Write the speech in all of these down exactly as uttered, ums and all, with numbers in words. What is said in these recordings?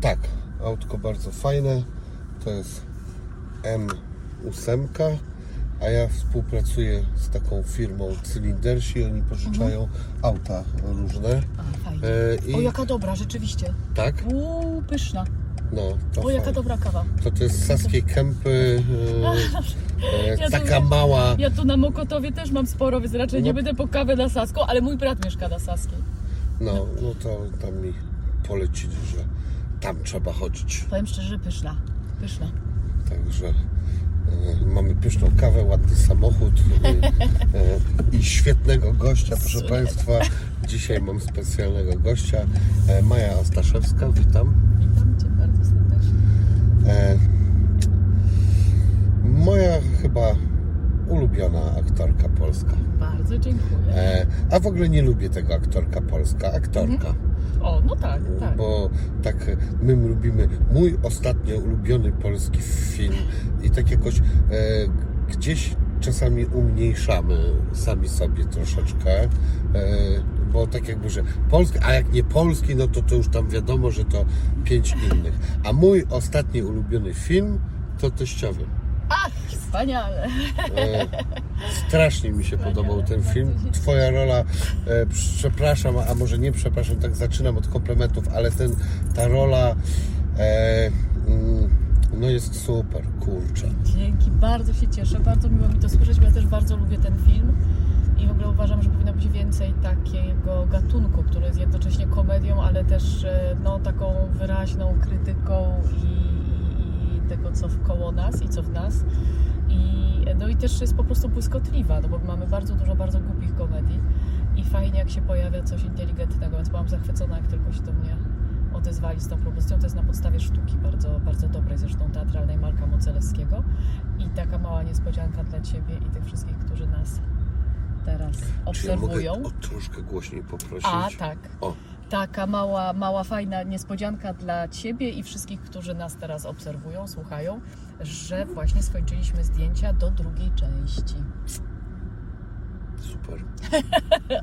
Tak, autko bardzo fajne. To jest M osiem, a ja współpracuję z taką firmą Cylindersi. Oni pożyczają mhm. auta różne. A, fajnie. E, i... O, jaka dobra, rzeczywiście. Tak? Uuu, pyszna. No, to o, fajnie. Jaka dobra kawa. To to jest Saskie Kępy, e, ja taka tu, mała... Ja tu na Mokotowie też mam sporo, więc raczej no. nie będę po kawę na Saską, ale mój brat mieszka na Saskiej. No, no to tam mi polecili, że tam trzeba chodzić. Powiem szczerze, że pyszna. Pyszna. Także e, mamy pyszną kawę, ładny samochód e, e, i świetnego gościa, proszę Słuchaj. Państwa. Dzisiaj mam specjalnego gościa. E, Maja Ostaszewska, witam. Witam Cię bardzo serdecznie. E, moja chyba ulubiona aktorka polska. Bardzo dziękuję. E, a w ogóle nie lubię tego aktorka polska, aktorka. Mhm. O, no tak, tak. Bo tak my lubimy mój ostatnio ulubiony polski film i tak jakoś e, gdzieś czasami umniejszamy sami sobie troszeczkę, e, bo tak jakby, że polski, a jak nie polski, no to to już tam wiadomo, że to pięć innych. A mój ostatni ulubiony film to Teściowie. Ach, wspaniale! E, strasznie mi się wspaniale, podobał ten film. Twoja rola, e, przepraszam, a może nie przepraszam, tak zaczynam od komplementów, ale ten, ta rola e, mm, no jest super, kurczę. Dzięki, bardzo się cieszę, bardzo miło mi to słyszeć, bo ja też bardzo lubię ten film i w ogóle uważam, że powinno być więcej takiego gatunku, który jest jednocześnie komedią, ale też no, taką wyraźną krytyką i tego, co wkoło nas i co w nas. I, no i też jest po prostu błyskotliwa, no bo mamy bardzo dużo bardzo głupich komedii i fajnie, jak się pojawia coś inteligentnego, więc byłam zachwycona, jak tylko się do mnie odezwali z tą propozycją. To jest na podstawie sztuki bardzo, bardzo dobrej, zresztą teatralnej Marka Mozelewskiego. I taka mała niespodzianka dla Ciebie i tych wszystkich, którzy nas teraz obserwują. Czy ja mogę o troszkę głośniej poprosić? A, tak. O. Taka mała, mała, fajna niespodzianka dla Ciebie i wszystkich, którzy nas teraz obserwują, słuchają, że właśnie skończyliśmy zdjęcia do drugiej części. Super.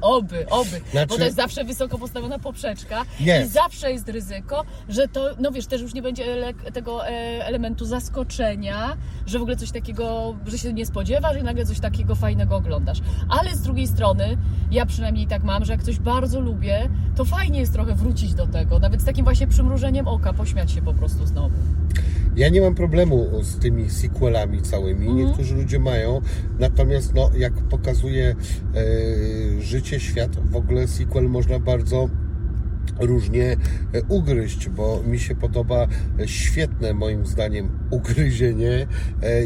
oby, oby, znaczy... bo to jest zawsze wysoko postawiona poprzeczka yes. i zawsze jest ryzyko, że to, no wiesz, też już nie będzie ele- tego elementu zaskoczenia, że w ogóle coś takiego, że się nie spodziewasz i nagle coś takiego fajnego oglądasz. Ale z drugiej strony, ja przynajmniej tak mam, że jak coś bardzo lubię, to fajnie jest trochę wrócić do tego, nawet z takim właśnie przymrużeniem oka, pośmiać się po prostu znowu. Ja nie mam problemu z tymi sequelami całymi, mhm. niektórzy ludzie mają, natomiast no, jak pokazuje e, życie, świat, w ogóle sequel można bardzo różnie ugryźć, bo mi się podoba świetne moim zdaniem ugryzienie,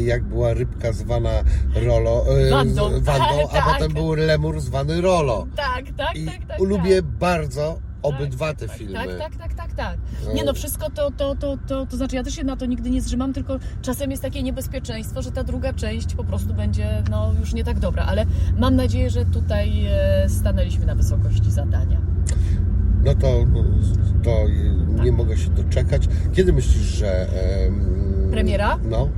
jak była rybka zwana Rolo, Wandą, z, Wandą tak, a potem tak. był lemur zwany Rolo. Tak, tak, I tak, tak. lubię tak. bardzo obydwa tak, te tak, filmy. Tak, tak, tak, tak, tak. Nie no, wszystko to, to, to, to, to znaczy ja też się na to nigdy nie zrzymam, tylko czasem jest takie niebezpieczeństwo, że ta druga część po prostu będzie, no, już nie tak dobra, ale mam nadzieję, że tutaj stanęliśmy na wysokości zadania. No to, to tak. nie mogę się doczekać. Kiedy myślisz, że... Em, Premiera? No.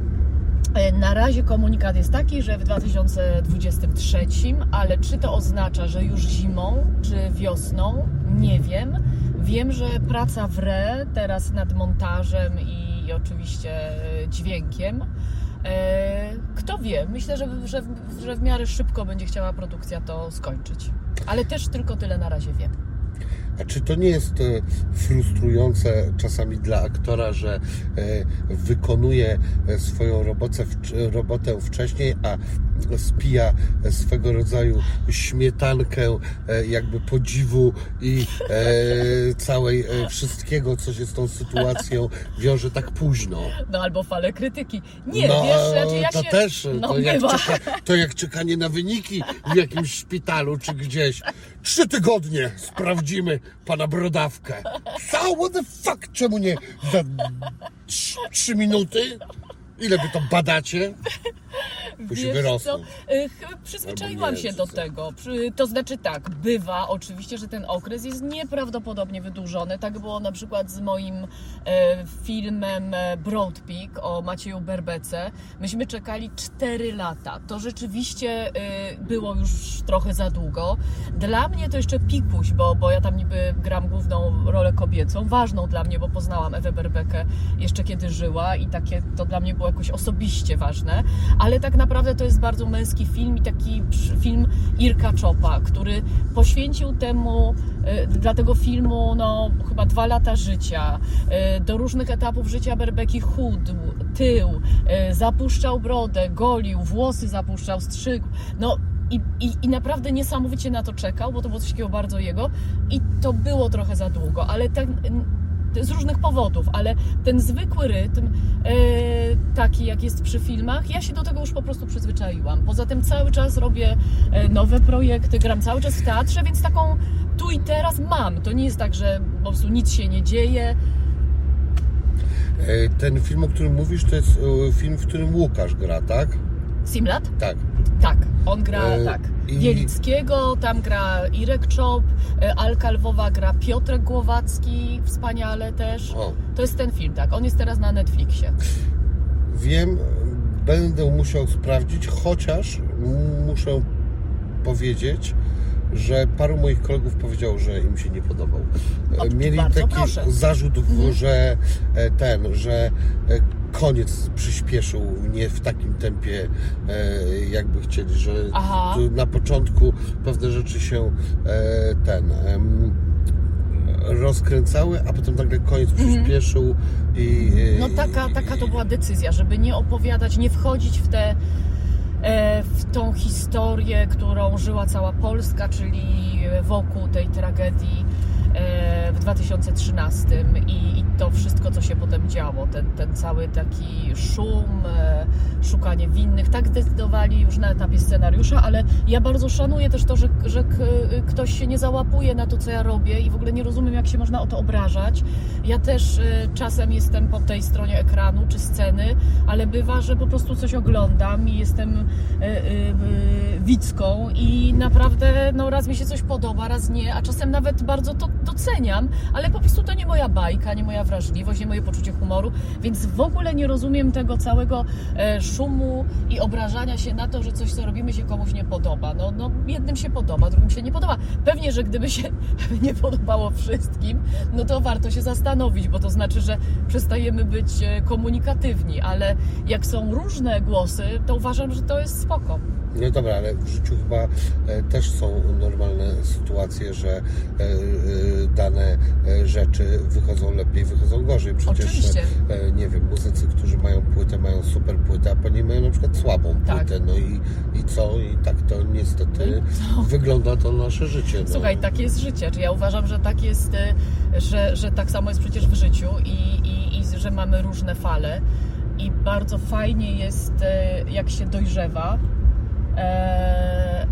Na razie komunikat jest taki, że w dwa tysiące dwudziestym trzecim, ale czy to oznacza, że już zimą, czy wiosną, nie wiem. Wiem, że praca w R E teraz nad montażem i, i oczywiście dźwiękiem. Kto wie, myślę, że, że, że w miarę szybko będzie chciała produkcja to skończyć. Ale też tylko tyle na razie wiem. A czy to nie jest frustrujące czasami dla aktora, że wykonuje swoją robotę, robotę wcześniej, a spija swego rodzaju śmietankę jakby podziwu i całej wszystkiego, co się z tą sytuacją wiąże tak późno? No albo falę krytyki. Nie, no, wiesz, znaczy ja to się... Też, no, to też, czeka, to jak czekanie na wyniki w jakimś szpitalu czy gdzieś. Trzy tygodnie sprawdzimy pana Brodawkę. So, what the fuck? Czemu nie za trzy minuty? Ile by to badacie? Wiesz co, przyzwyczaiłam się do tego. To znaczy tak, bywa oczywiście, że ten okres jest nieprawdopodobnie wydłużony. Tak było na przykład z moim filmem Broad Peak o Macieju Berbece. Myśmy czekali cztery lata. To rzeczywiście było już trochę za długo. Dla mnie to jeszcze pikuś, bo, bo ja tam niby gram główną rolę kobiecą, ważną dla mnie, bo poznałam Ewę Berbekę jeszcze kiedy żyła i takie to dla mnie było jakoś osobiście ważne, ale tak naprawdę to jest bardzo męski film i taki film Irka Czopa, który poświęcił temu, dla tego filmu no, chyba dwa lata życia, do różnych etapów życia Berbeki chudł, tył, zapuszczał brodę, golił, włosy zapuszczał, strzykł, no I, i, I naprawdę niesamowicie na to czekał, bo to było coś takiego bardzo jego i to było trochę za długo, ale tak, z różnych powodów, ale ten zwykły rytm, yy, taki jak jest przy filmach, ja się do tego już po prostu przyzwyczaiłam. Poza tym cały czas robię nowe projekty, gram cały czas w teatrze, więc taką tu i teraz mam. To nie jest tak, że po prostu nic się nie dzieje. Ten film, o którym mówisz, to jest film, w którym Łukasz gra, tak? Simlat? Tak. Tak, on gra yy, tak. Wielickiego, tam gra Irek Czop, Alka Lwowa gra Piotrek Głowacki, wspaniale też. O. To jest ten film, tak. On jest teraz na Netflixie. Wiem, będę musiał sprawdzić, chociaż muszę powiedzieć, że paru moich kolegów powiedział, że im się nie podobał. Od, Mieli taki proszę. zarzut, mhm. że ten, że koniec przyspieszył nie w takim tempie, e, jakby chcieli, że na początku pewne rzeczy się e, ten e, rozkręcały, a potem nagle koniec mhm. przyspieszył i... E, no taka, taka to była decyzja, żeby nie opowiadać, nie wchodzić w te e, w tą historię, którą żyła cała Polska, czyli wokół tej tragedii w dwa tysiące trzynastym i, i to wszystko, co się potem działo, ten, ten cały taki szum, szukanie winnych, tak zdecydowali już na etapie scenariusza, ale ja bardzo szanuję też to, że, że ktoś się nie załapuje na to, co ja robię i w ogóle nie rozumiem, jak się można o to obrażać. Ja też czasem jestem po tej stronie ekranu czy sceny, ale bywa, że po prostu coś oglądam i jestem widzką i naprawdę no, raz mi się coś podoba, raz nie, a czasem nawet bardzo to doceniam, ale po prostu to nie moja bajka, nie moja wrażliwość, nie moje poczucie humoru, więc w ogóle nie rozumiem tego całego szumu i obrażania się na to, że coś, co robimy, się komuś nie podoba. No, no jednym się podoba, drugim się nie podoba. Pewnie, że gdyby się nie podobało wszystkim, no to warto się zastanowić, bo to znaczy, że przestajemy być komunikatywni, ale jak są różne głosy, to uważam, że to jest spoko. No dobra, ale w życiu chyba też są normalne sytuacje, że dane rzeczy wychodzą lepiej, wychodzą gorzej. Przecież Oczywiście. nie wiem, muzycy, którzy mają płytę, mają super płytę, a po niej mają na przykład słabą tak. płytę. No i, i co? I tak to niestety co? wygląda to nasze życie. No. Słuchaj, tak jest życie. Ja uważam, że tak jest, że, że tak samo jest przecież w życiu i, i, i że mamy różne fale i bardzo fajnie jest, jak się dojrzewa, Eee,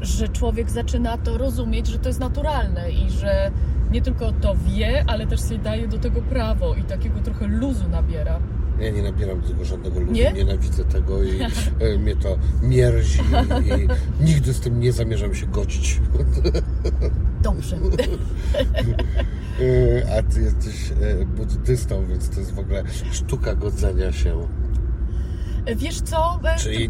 że człowiek zaczyna to rozumieć, że to jest naturalne i że nie tylko to wie, ale też sobie daje do tego prawo i takiego trochę luzu nabiera. Ja nie nabieram tego żadnego luzu, nie? Nienawidzę tego i e, mnie to mierzi i, i nigdy z tym nie zamierzam się godzić. Dobrze. e, a ty jesteś e, buddystą, więc to jest w ogóle sztuka godzenia się. Wiesz co,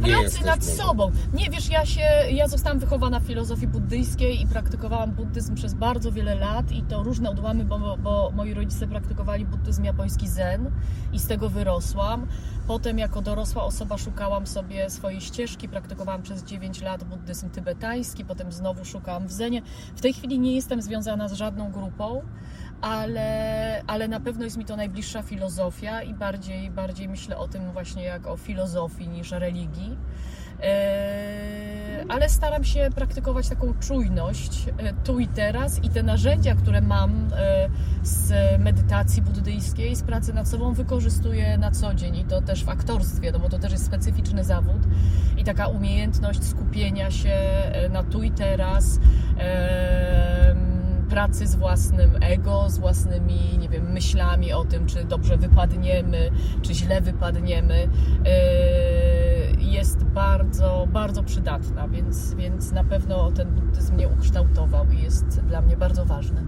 pracy nad sobą. Nie, wiesz, ja się, ja zostałam wychowana w filozofii buddyjskiej i praktykowałam buddyzm przez bardzo wiele lat i to różne odłamy, bo, bo moi rodzice praktykowali buddyzm japoński zen i z tego wyrosłam. Potem jako dorosła osoba szukałam sobie swojej ścieżki, praktykowałam przez dziewięć lat buddyzm tybetański, potem znowu szukałam w zenie. W tej chwili nie jestem związana z żadną grupą, ale, ale na pewno jest mi to najbliższa filozofia i bardziej, bardziej myślę o tym właśnie jak o filozofii niż religii. Eee, ale staram się praktykować taką czujność e, tu i teraz i te narzędzia, które mam e, z medytacji buddyjskiej, z pracy nad sobą wykorzystuję na co dzień i to też w aktorstwie, no bo to też jest specyficzny zawód i taka umiejętność skupienia się na tu i teraz, e, pracy z własnym ego, z własnymi, nie wiem, myślami o tym, czy dobrze wypadniemy, czy źle wypadniemy, jest bardzo, bardzo przydatna, więc, więc na pewno ten buddyzm mnie ukształtował i jest dla mnie bardzo ważny.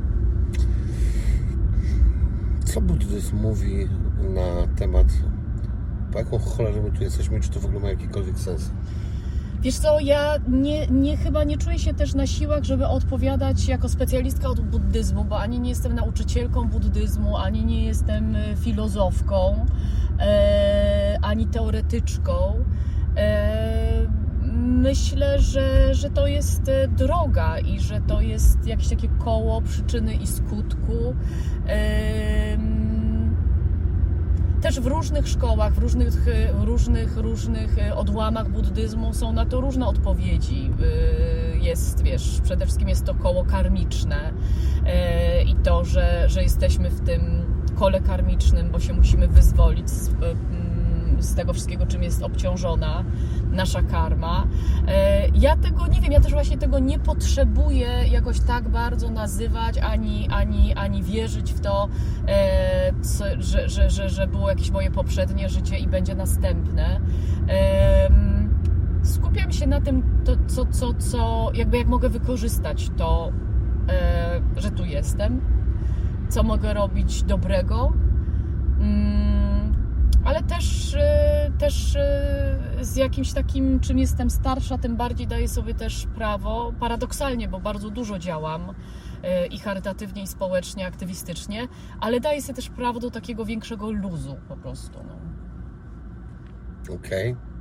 Co buddyzm mówi na temat, po jaką cholerę my tu jesteśmy, czy to w ogóle ma jakikolwiek sens? Wiesz co, ja nie, nie, chyba nie czuję się też na siłach, żeby odpowiadać jako specjalistka od buddyzmu, bo ani nie jestem nauczycielką buddyzmu, ani nie jestem filozofką, e, ani teoretyczką. E, myślę, że, że to jest droga i że to jest jakieś takie koło przyczyny i skutku. E, Też w różnych szkołach, w różnych, różnych, różnych odłamach buddyzmu są na to różne odpowiedzi. Jest, wiesz, przede wszystkim jest to koło karmiczne i to, że, że jesteśmy w tym kole karmicznym, bo się musimy wyzwolić z, z tego wszystkiego, czym jest obciążona nasza karma. Ja tego nie wiem, ja też właśnie tego nie potrzebuję jakoś tak bardzo nazywać, ani, ani, ani wierzyć w to, że, że, że, że było jakieś moje poprzednie życie i będzie następne. Skupiam się na tym, to, co, co, co, jakby jak mogę wykorzystać to, że tu jestem, co mogę robić dobrego, ale też, też z jakimś takim, czym jestem starsza, tym bardziej daję sobie też prawo, paradoksalnie, bo bardzo dużo działam i charytatywnie, i społecznie, aktywistycznie, ale daję sobie też prawo do takiego większego luzu po prostu. No. Okej. Okay.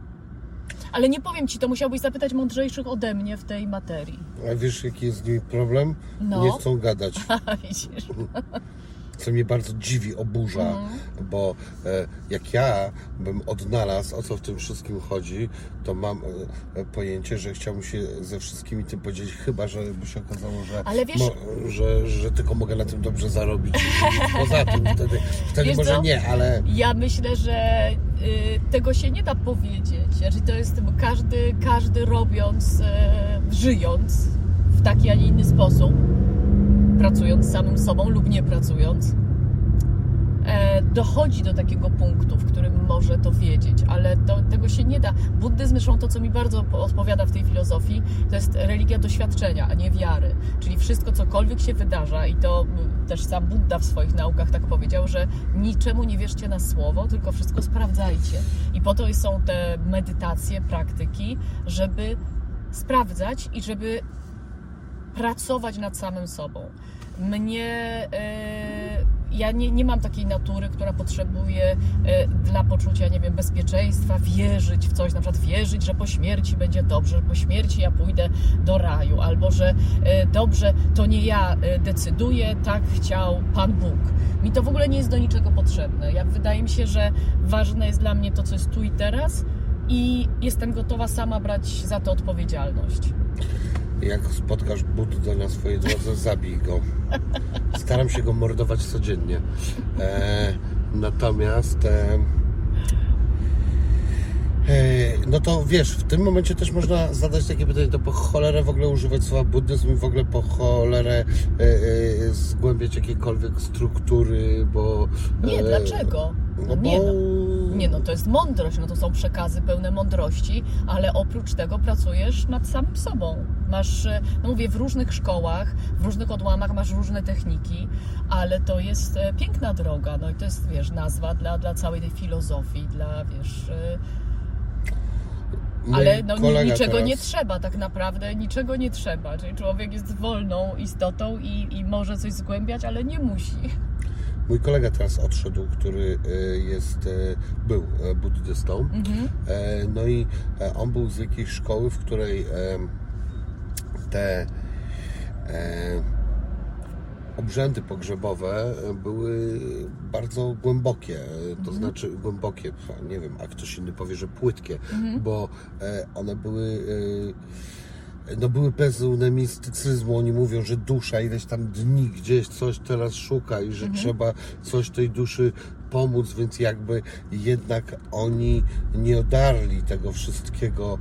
Ale nie powiem Ci, to musiałbyś zapytać mądrzejszych ode mnie w tej materii. A wiesz, jaki jest z nimi problem? No. Nie chcą gadać. Widzisz. Co mnie bardzo dziwi, oburza, mm. bo e, jak ja bym odnalazł, o co w tym wszystkim chodzi, to mam e, pojęcie, że chciałbym się ze wszystkimi tym podzielić, chyba że by się okazało, że, Ale wiesz, mo, że, że tylko mogę na tym dobrze zarobić. Poza tym wtedy, wtedy może co? Nie, ale... Ja myślę, że y, tego się nie da powiedzieć. Znaczy, to jest każdy, każdy robiąc, y, żyjąc w taki, a nie inny sposób, pracując samym sobą lub nie pracując, e, dochodzi do takiego punktu, w którym może to wiedzieć, ale to, tego się nie da. Buddyzm, zresztą to, co mi bardzo odpowiada w tej filozofii, to jest religia doświadczenia, a nie wiary. Czyli wszystko, cokolwiek się wydarza, i to też sam Budda w swoich naukach tak powiedział, że niczemu nie wierzcie na słowo, tylko wszystko sprawdzajcie. I po to są te medytacje, praktyki, żeby sprawdzać i żeby pracować nad samym sobą. Mnie, yy, ja nie, nie mam takiej natury, która potrzebuje yy, dla poczucia, nie wiem, bezpieczeństwa wierzyć w coś, na przykład wierzyć, że po śmierci będzie dobrze, że po śmierci ja pójdę do raju, albo że yy, dobrze, to nie ja decyduję, tak chciał Pan Bóg. Mi to w ogóle nie jest do niczego potrzebne. Ja, wydaje mi się, że ważne jest dla mnie to, co jest tu i teraz, i jestem gotowa sama brać za to odpowiedzialność. Jak spotkasz Buddę na swojej drodze, zabij go. Staram się go mordować codziennie. E, natomiast... E, e, no to wiesz, w tym momencie też można zadać takie pytanie, to po cholerę w ogóle używać słowa buddyzm i w ogóle po cholerę e, e, zgłębiać jakiekolwiek struktury, bo... E, Nie, dlaczego? No bo... Nie, no. Nie, no to jest mądrość, no to są przekazy pełne mądrości, ale oprócz tego pracujesz nad samym sobą. Masz, no mówię, w różnych szkołach, w różnych odłamach masz różne techniki, ale to jest piękna droga, no i to jest, wiesz, nazwa dla, dla całej tej filozofii, dla, wiesz... Ale no, niczego teraz. Nie trzeba tak naprawdę, niczego nie trzeba, czyli człowiek jest wolną istotą i, i może coś zgłębiać, ale nie musi. Mój kolega teraz odszedł, który jest, był buddystą, mhm. No i on był z jakiejś szkoły, w której te obrzędy pogrzebowe były bardzo głębokie, to mhm. znaczy głębokie, nie wiem, a ktoś inny powie, że płytkie, mhm. bo one były... no były pełne mistycyzmu, oni mówią, że dusza ileś tam dni gdzieś coś teraz szuka i że mhm. trzeba coś tej duszy pomóc, więc jakby jednak oni nie odarli tego wszystkiego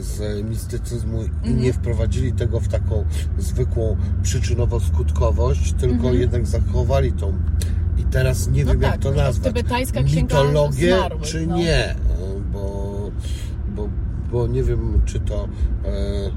z mistycyzmu i mhm. nie wprowadzili tego w taką zwykłą przyczynowo-skutkowość, tylko mhm. jednak zachowali tą, i teraz nie no wiem tak, jak to nazwać, mitologię zmarłych, czy no. nie, bo, bo, bo nie wiem czy to... E,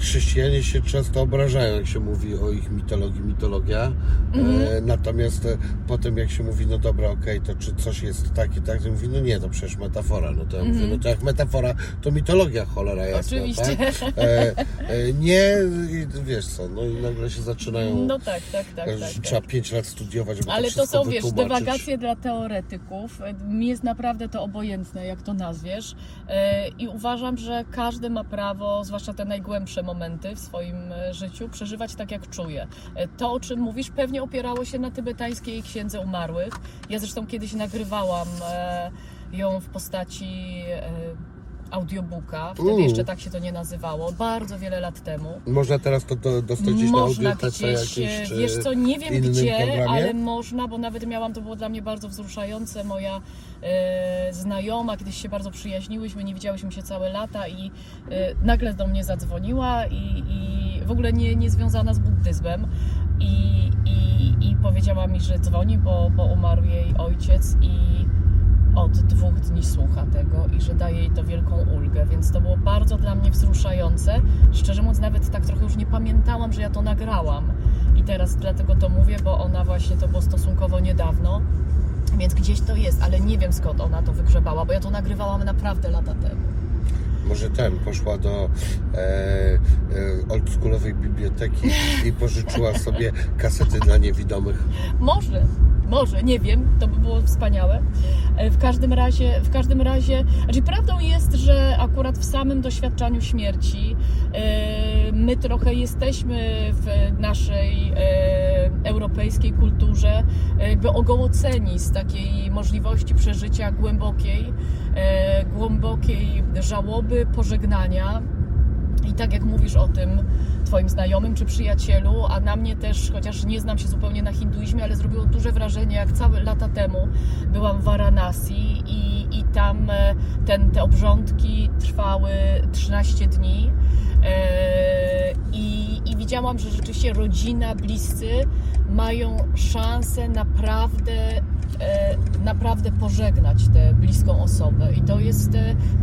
Chrześcijanie się często obrażają, jak się mówi o ich mitologii, mitologia. Mm-hmm. E, natomiast e, potem jak się mówi, no dobra, okej, okay, to czy coś jest tak i tak, to mówi, no nie, to przecież metafora. No to ja mm-hmm. mówię, no to jak metafora, to mitologia, cholera jasna. Oczywiście. Tak? E, e, nie, wiesz co, no i nagle się zaczynają... No tak, tak, tak. tak, tak trzeba tak. pięć lat studiować, bo ale to, to są, wiesz, dywagacje dla teoretyków. Mi jest naprawdę to obojętne, jak to nazwiesz. E, I uważam, że każdy ma prawo, zwłaszcza te najgłębsze momenty w swoim życiu przeżywać tak, jak czuje. To, o czym mówisz, pewnie opierało się na tybetańskiej księdze umarłych. Ja zresztą kiedyś nagrywałam ją w postaci audiobooka. Wtedy mm. jeszcze tak się to nie nazywało. Bardzo wiele lat temu. Można teraz to do, dostać gdzieś na audiotece jakieś, czy wiesz co, nie wiem gdzie, programie? Ale można, bo nawet miałam, to było dla mnie bardzo wzruszające. Moja e, znajoma, kiedyś się bardzo przyjaźniłyśmy, nie widziałyśmy się całe lata i e, nagle do mnie zadzwoniła i, i w ogóle nie, nie związana z buddyzmem. I, i, i powiedziała mi, że dzwoni, bo, bo umarł jej ojciec i od dwóch dni słucha tego i że daje jej to wielką ulgę, więc to było bardzo dla mnie wzruszające. Szczerze mówiąc, nawet tak trochę już nie pamiętałam, że ja to nagrałam i teraz dlatego to mówię, bo ona właśnie, to było stosunkowo niedawno, więc gdzieś to jest, ale nie wiem skąd ona to wygrzebała, bo ja to nagrywałam naprawdę lata temu. Może ten poszła do e, e, oldschoolowej biblioteki i pożyczyła sobie kasety dla niewidomych. Może. Może, nie wiem, to by było wspaniałe. W każdym razie, w każdym razie, znaczy prawdą jest, że akurat w samym doświadczaniu śmierci yy, my trochę jesteśmy w naszej yy, europejskiej kulturze jakby ogołoceni z takiej możliwości przeżycia głębokiej, yy, głębokiej żałoby, pożegnania. I tak jak mówisz o tym twoim znajomym czy przyjacielu, a na mnie też, chociaż nie znam się zupełnie na hinduizmie, ale zrobiło duże wrażenie, jak całe lata temu byłam w Varanasi i, i tam ten, te obrządki trwały trzynaście dni i, i widziałam, że rzeczywiście rodzina, bliscy mają szansę naprawdę naprawdę pożegnać tę bliską osobę i to jest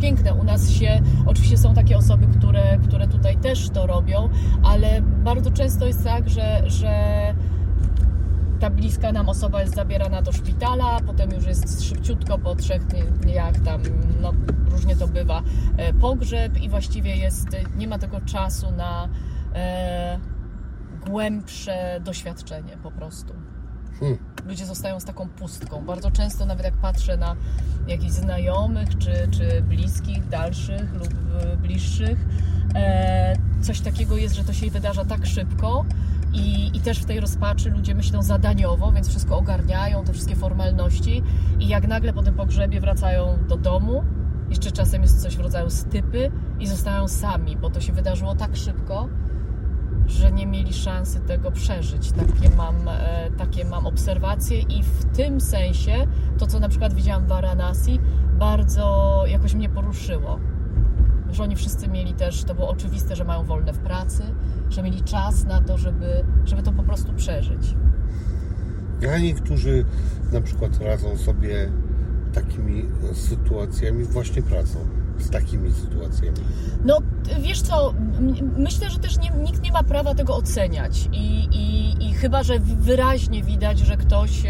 piękne. U nas się, oczywiście są takie osoby, które, które tutaj też to robią, ale bardzo często jest tak, że, że ta bliska nam osoba jest zabierana do szpitala, potem już jest szybciutko po trzech dniach tam, no różnie to bywa, pogrzeb i właściwie jest, nie ma tego czasu na e, głębsze doświadczenie po prostu. Hmm. Ludzie zostają z taką pustką. Bardzo często nawet jak patrzę na jakichś znajomych, czy, czy bliskich, dalszych lub bliższych, e, coś takiego jest, że to się wydarza tak szybko i, i też w tej rozpaczy ludzie myślą zadaniowo, więc wszystko ogarniają, te wszystkie formalności i jak nagle po tym pogrzebie wracają do domu, jeszcze czasem jest coś w rodzaju stypy i zostają sami, bo to się wydarzyło tak szybko, że nie mieli szansy tego przeżyć. Takie mam, e, takie mam obserwacje i w tym sensie to, co na przykład widziałam w Varanasi, bardzo jakoś mnie poruszyło. Że oni wszyscy mieli też, to było oczywiste, że mają wolne w pracy, że mieli czas na to, żeby, żeby to po prostu przeżyć. A niektórzy na przykład radzą sobie takimi sytuacjami właśnie pracą. Z takimi sytuacjami? No wiesz co, myślę, że też nie, nikt nie ma prawa tego oceniać i, i, i chyba, że wyraźnie widać, że ktoś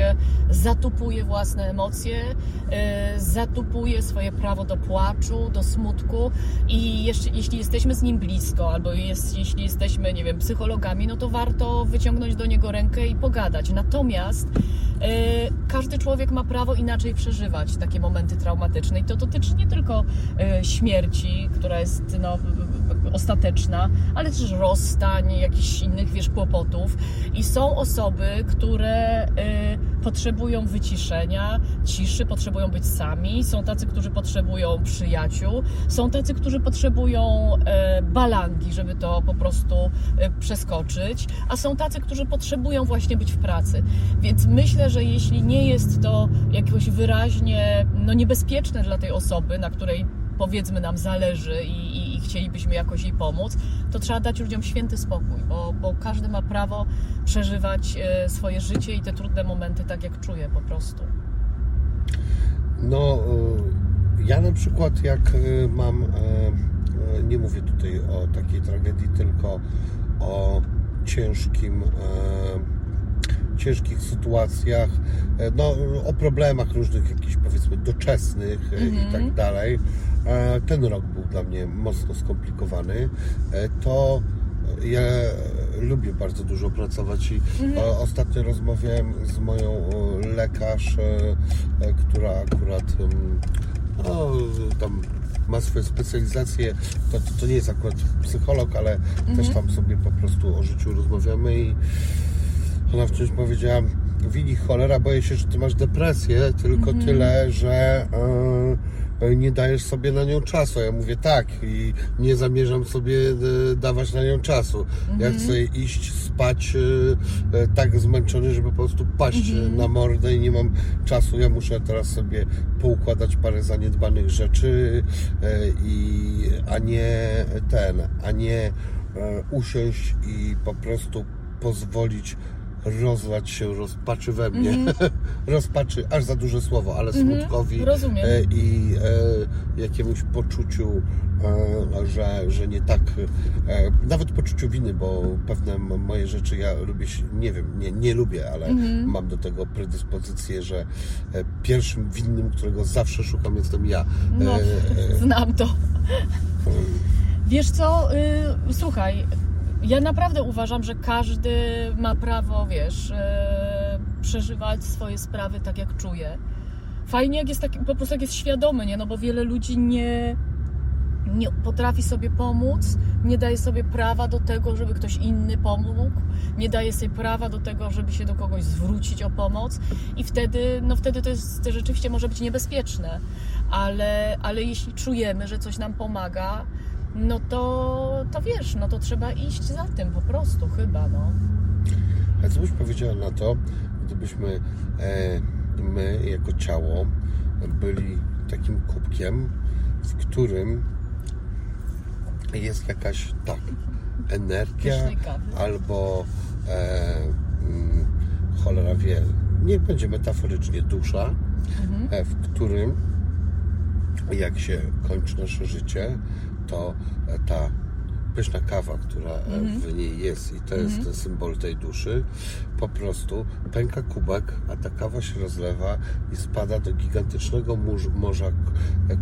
zatupuje własne emocje, y, zatupuje swoje prawo do płaczu, do smutku i jeszcze, jeśli jesteśmy z nim blisko albo jest, jeśli jesteśmy, nie wiem, psychologami, no to warto wyciągnąć do niego rękę i pogadać. Natomiast y, każdy człowiek ma prawo inaczej przeżywać takie momenty traumatyczne i to dotyczy nie tylko y, śmierci, która jest no, ostateczna, ale też rozstań, jakichś innych, wiesz, kłopotów. I są osoby, które y, potrzebują wyciszenia, ciszy, potrzebują być sami, są tacy, którzy potrzebują przyjaciół, są tacy, którzy potrzebują y, balangi, żeby to po prostu y, przeskoczyć, a są tacy, którzy potrzebują właśnie być w pracy. Więc myślę, że jeśli nie jest to jakoś wyraźnie no, niebezpieczne dla tej osoby, na której powiedzmy nam zależy i, i, i chcielibyśmy jakoś jej pomóc, to trzeba dać ludziom święty spokój, bo, bo każdy ma prawo przeżywać swoje życie i te trudne momenty tak jak czuje po prostu. No ja na przykład jak mam, nie mówię tutaj o takiej tragedii, tylko o ciężkim ciężkich sytuacjach, no, o problemach różnych jakichś powiedzmy doczesnych mm-hmm. i tak dalej. Ten rok był dla mnie mocno skomplikowany. To ja lubię bardzo dużo pracować i mm-hmm. ostatnio rozmawiałem z moją lekarz, która akurat no, tam ma swoje specjalizacje, to, to, to nie jest akurat psycholog, ale mm-hmm. też tam sobie po prostu o życiu rozmawiamy i ona wciąż powiedziała, wini cholera, boję się, że ty masz depresję, tylko mm-hmm. tyle, że y, nie dajesz sobie na nią czasu. Ja mówię tak i nie zamierzam sobie y, dawać na nią czasu. Mm-hmm. Ja chcę iść spać y, y, tak zmęczony, żeby po prostu paść mm-hmm. na mordę i nie mam czasu. Ja muszę teraz sobie poukładać parę zaniedbanych rzeczy, y, i, a nie ten, a nie y, usiąść i po prostu pozwolić rozlać się rozpaczy we mnie, mm-hmm. rozpaczy, aż za duże słowo, ale mm-hmm. smutkowi e, i e, jakiemuś poczuciu, e, że, że nie tak, e, nawet poczuciu winy, bo pewne moje rzeczy ja lubię, nie wiem, nie, nie lubię, ale mm-hmm. mam do tego predyspozycję, że pierwszym winnym, którego zawsze szukam, jestem ja. E, no, znam to. Wiesz co, yy, słuchaj, ja naprawdę uważam, że każdy ma prawo, wiesz, yy, przeżywać swoje sprawy tak jak czuje. Fajnie jak jest taki, po prostu jak jest świadomy, nie? No bo wiele ludzi nie, nie potrafi sobie pomóc, nie daje sobie prawa do tego, żeby ktoś inny pomógł, nie daje sobie prawa do tego, żeby się do kogoś zwrócić o pomoc i wtedy, no wtedy to jest, to rzeczywiście może być niebezpieczne, ale, ale jeśli czujemy, że coś nam pomaga, no to, to wiesz, no to trzeba iść za tym po prostu chyba, no. A co byś powiedziała na to, gdybyśmy e, my jako ciało byli takim kubkiem, w którym jest jakaś tak energia albo e, m, cholera wie, niech będzie metaforycznie dusza, mhm. e, w którym jak się kończy nasze życie, to ta pyszna kawa, która mm-hmm. w niej jest i to jest mm-hmm. ten symbol tej duszy, po prostu pęka kubek, a ta kawa się rozlewa i spada do gigantycznego mur- morza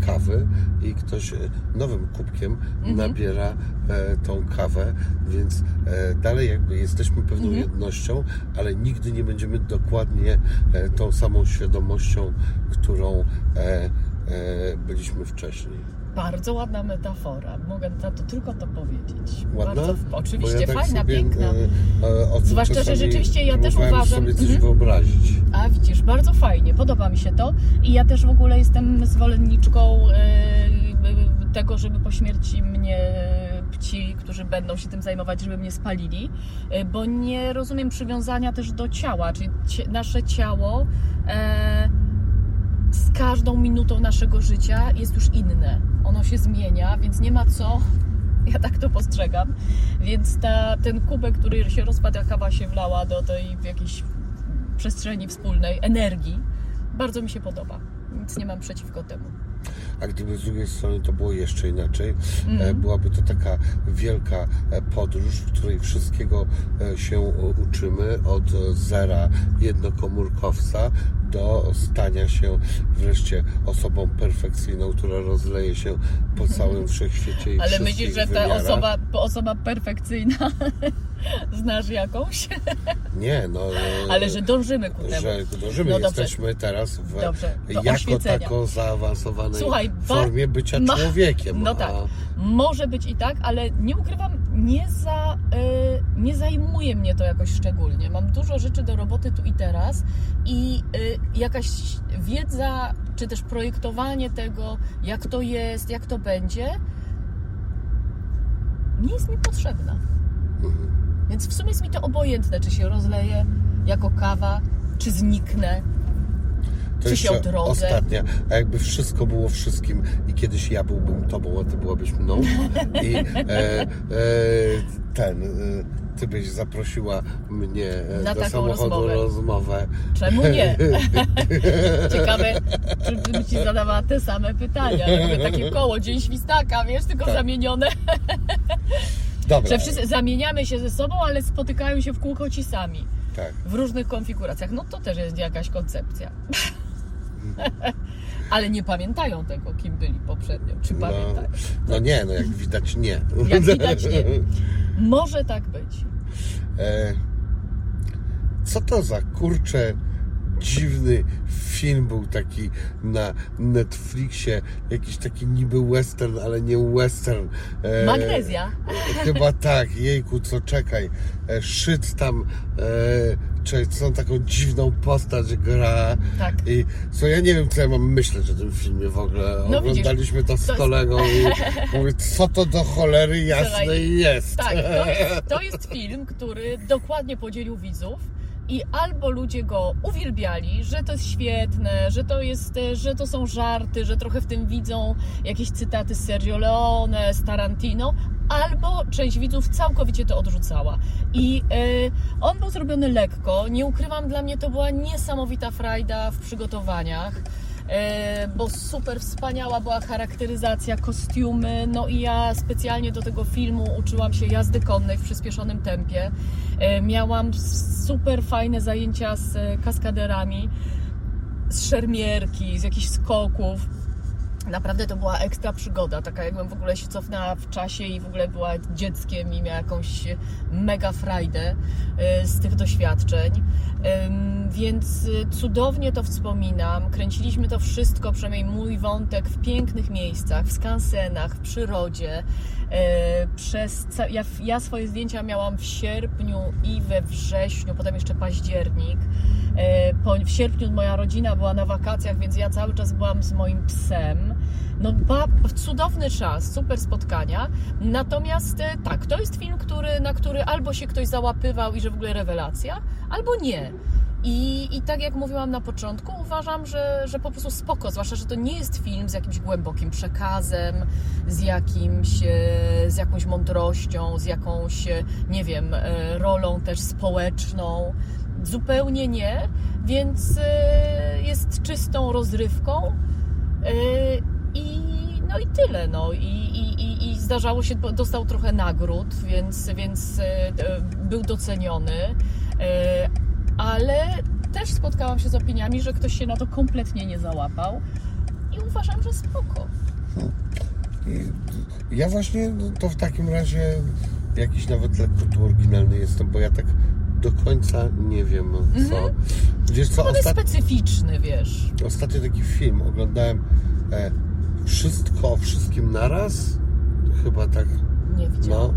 kawy i ktoś nowym kubkiem mm-hmm. nabiera e, tą kawę, więc e, dalej jakby jesteśmy pewną mm-hmm. jednością, ale nigdy nie będziemy dokładnie e, tą samą świadomością, którą e, e, byliśmy wcześniej. Bardzo ładna metafora. Mogę na to tylko to powiedzieć. Ładna? Bardzo, oczywiście, ja tak fajna, sobie, piękna. E, e, Zwłaszcza, że rzeczywiście ja też uważam... sobie coś mm-hmm. wyobrazić. A widzisz, bardzo fajnie. Podoba mi się to. I ja też w ogóle jestem zwolenniczką e, tego, żeby po śmierci mnie ci, którzy będą się tym zajmować, żeby mnie spalili, e, bo nie rozumiem przywiązania też do ciała. Czyli ci, nasze ciało e, z każdą minutą naszego życia jest już inne. Ono się zmienia, więc nie ma co, ja tak to postrzegam, więc ta, ten kubek, który się rozpadł, a kawa się wlała do tej jakiejś przestrzeni wspólnej, energii, bardzo mi się podoba. Nic nie mam przeciwko temu. A gdyby z drugiej strony to było jeszcze inaczej, mm. byłaby to taka wielka podróż, w której wszystkiego się uczymy od zera jednokomórkowca do stania się wreszcie osobą perfekcyjną, która rozleje się po całym wszechświecie i ale wszystkich wymiarach. Ale myślisz, że ta osoba, osoba perfekcyjna Znasz jakąś? Nie, no... Ale że dążymy ku temu. Że dążymy. No jesteśmy teraz w dobrze, jako tako zaawansowanej Słuchaj, formie bycia ma... człowiekiem. No a... tak, może być i tak, ale nie ukrywam, nie, za, yy, nie zajmuje mnie to jakoś szczególnie. Mam dużo rzeczy do roboty tu i teraz i yy, jakaś wiedza, czy też projektowanie tego, jak to jest, jak to będzie, nie jest mi potrzebna. Mhm. Więc w sumie jest mi to obojętne, czy się rozleję jako kawa, czy zniknę, to czy się odrodzę. Ostatnia, a jakby wszystko było wszystkim i kiedyś ja byłbym tobą, a ty byłabyś mną i e, e, ten, e, ty byś zaprosiła mnie na do samochodu rozmowę. rozmowę. Czemu nie? Ciekawe, czy bym ci zadawała te same pytania, takie koło, dzień świstaka, wiesz, tylko tak. Zamienione. Dobra. Że wszyscy zamieniamy się ze sobą, ale spotykają się w kółko ci sami. Tak. W różnych konfiguracjach. No to też jest jakaś koncepcja. Ale nie pamiętają tego, kim byli poprzednio. Czy no, pamiętają? No nie, no jak widać nie. Jak widać nie. Może tak być. E, co to za kurczę dziwny film był taki na Netflixie, jakiś taki niby western, ale nie western. E, Magnezja. E, chyba tak, jejku, co czekaj. E, Szyc tam, e, czy są taką dziwną postać gra. Tak. I co ja nie wiem, co ja mam myśleć o tym filmie w ogóle. No, oglądaliśmy widzisz, to z kolegą jest... i mówię, co to do cholery jasnej jest. Tak, to jest, to jest film, który dokładnie podzielił widzów. I albo ludzie go uwielbiali, że to jest świetne, że to, jest, że to są żarty, że trochę w tym widzą jakieś cytaty z Sergio Leone, z Tarantino, albo część widzów całkowicie to odrzucała. I yy, on był zrobiony lekko, nie ukrywam, dla mnie to była niesamowita frajda w przygotowaniach, yy, bo super wspaniała była charakteryzacja, kostiumy, no i ja specjalnie do tego filmu uczyłam się jazdy konnej w przyspieszonym tempie. Miałam super fajne zajęcia z kaskaderami, z szermierki, z jakichś skoków. Naprawdę to była ekstra przygoda, taka jakbym w ogóle się cofnęła w czasie i w ogóle była dzieckiem i miała jakąś mega frajdę z tych doświadczeń. Więc cudownie to wspominam. Kręciliśmy to wszystko, przynajmniej mój wątek, w pięknych miejscach, w skansenach, w przyrodzie. Przez ca... ja, ja swoje zdjęcia miałam w sierpniu i we wrześniu, potem jeszcze październik. W sierpniu moja rodzina była na wakacjach, więc ja cały czas byłam z moim psem. No cudowny czas, super spotkania. Natomiast tak, to jest film, który, na który albo się ktoś załapywał i że w ogóle rewelacja, albo nie. I, i tak jak mówiłam na początku, uważam, że, że po prostu spoko, zwłaszcza, że to nie jest film z jakimś głębokim przekazem, z jakimś, z jakąś mądrością, z jakąś, nie wiem, rolą też społeczną. Zupełnie nie, więc jest czystą rozrywką i no i tyle, no i, i, i, i zdarzało się, dostał trochę nagród, więc, więc był doceniony, ale też spotkałam się z opiniami, że ktoś się na to kompletnie nie załapał i uważam, że spoko. Ja właśnie to w takim razie jakiś nawet lekko tu oryginalny jestem, bo ja tak do końca nie wiem co. Mm-hmm. Wiesz co, on ostat... jest specyficzny, wiesz. Ostatnio taki film oglądałem e, Wszystko o wszystkim naraz. Chyba tak. Nie widziałam. No.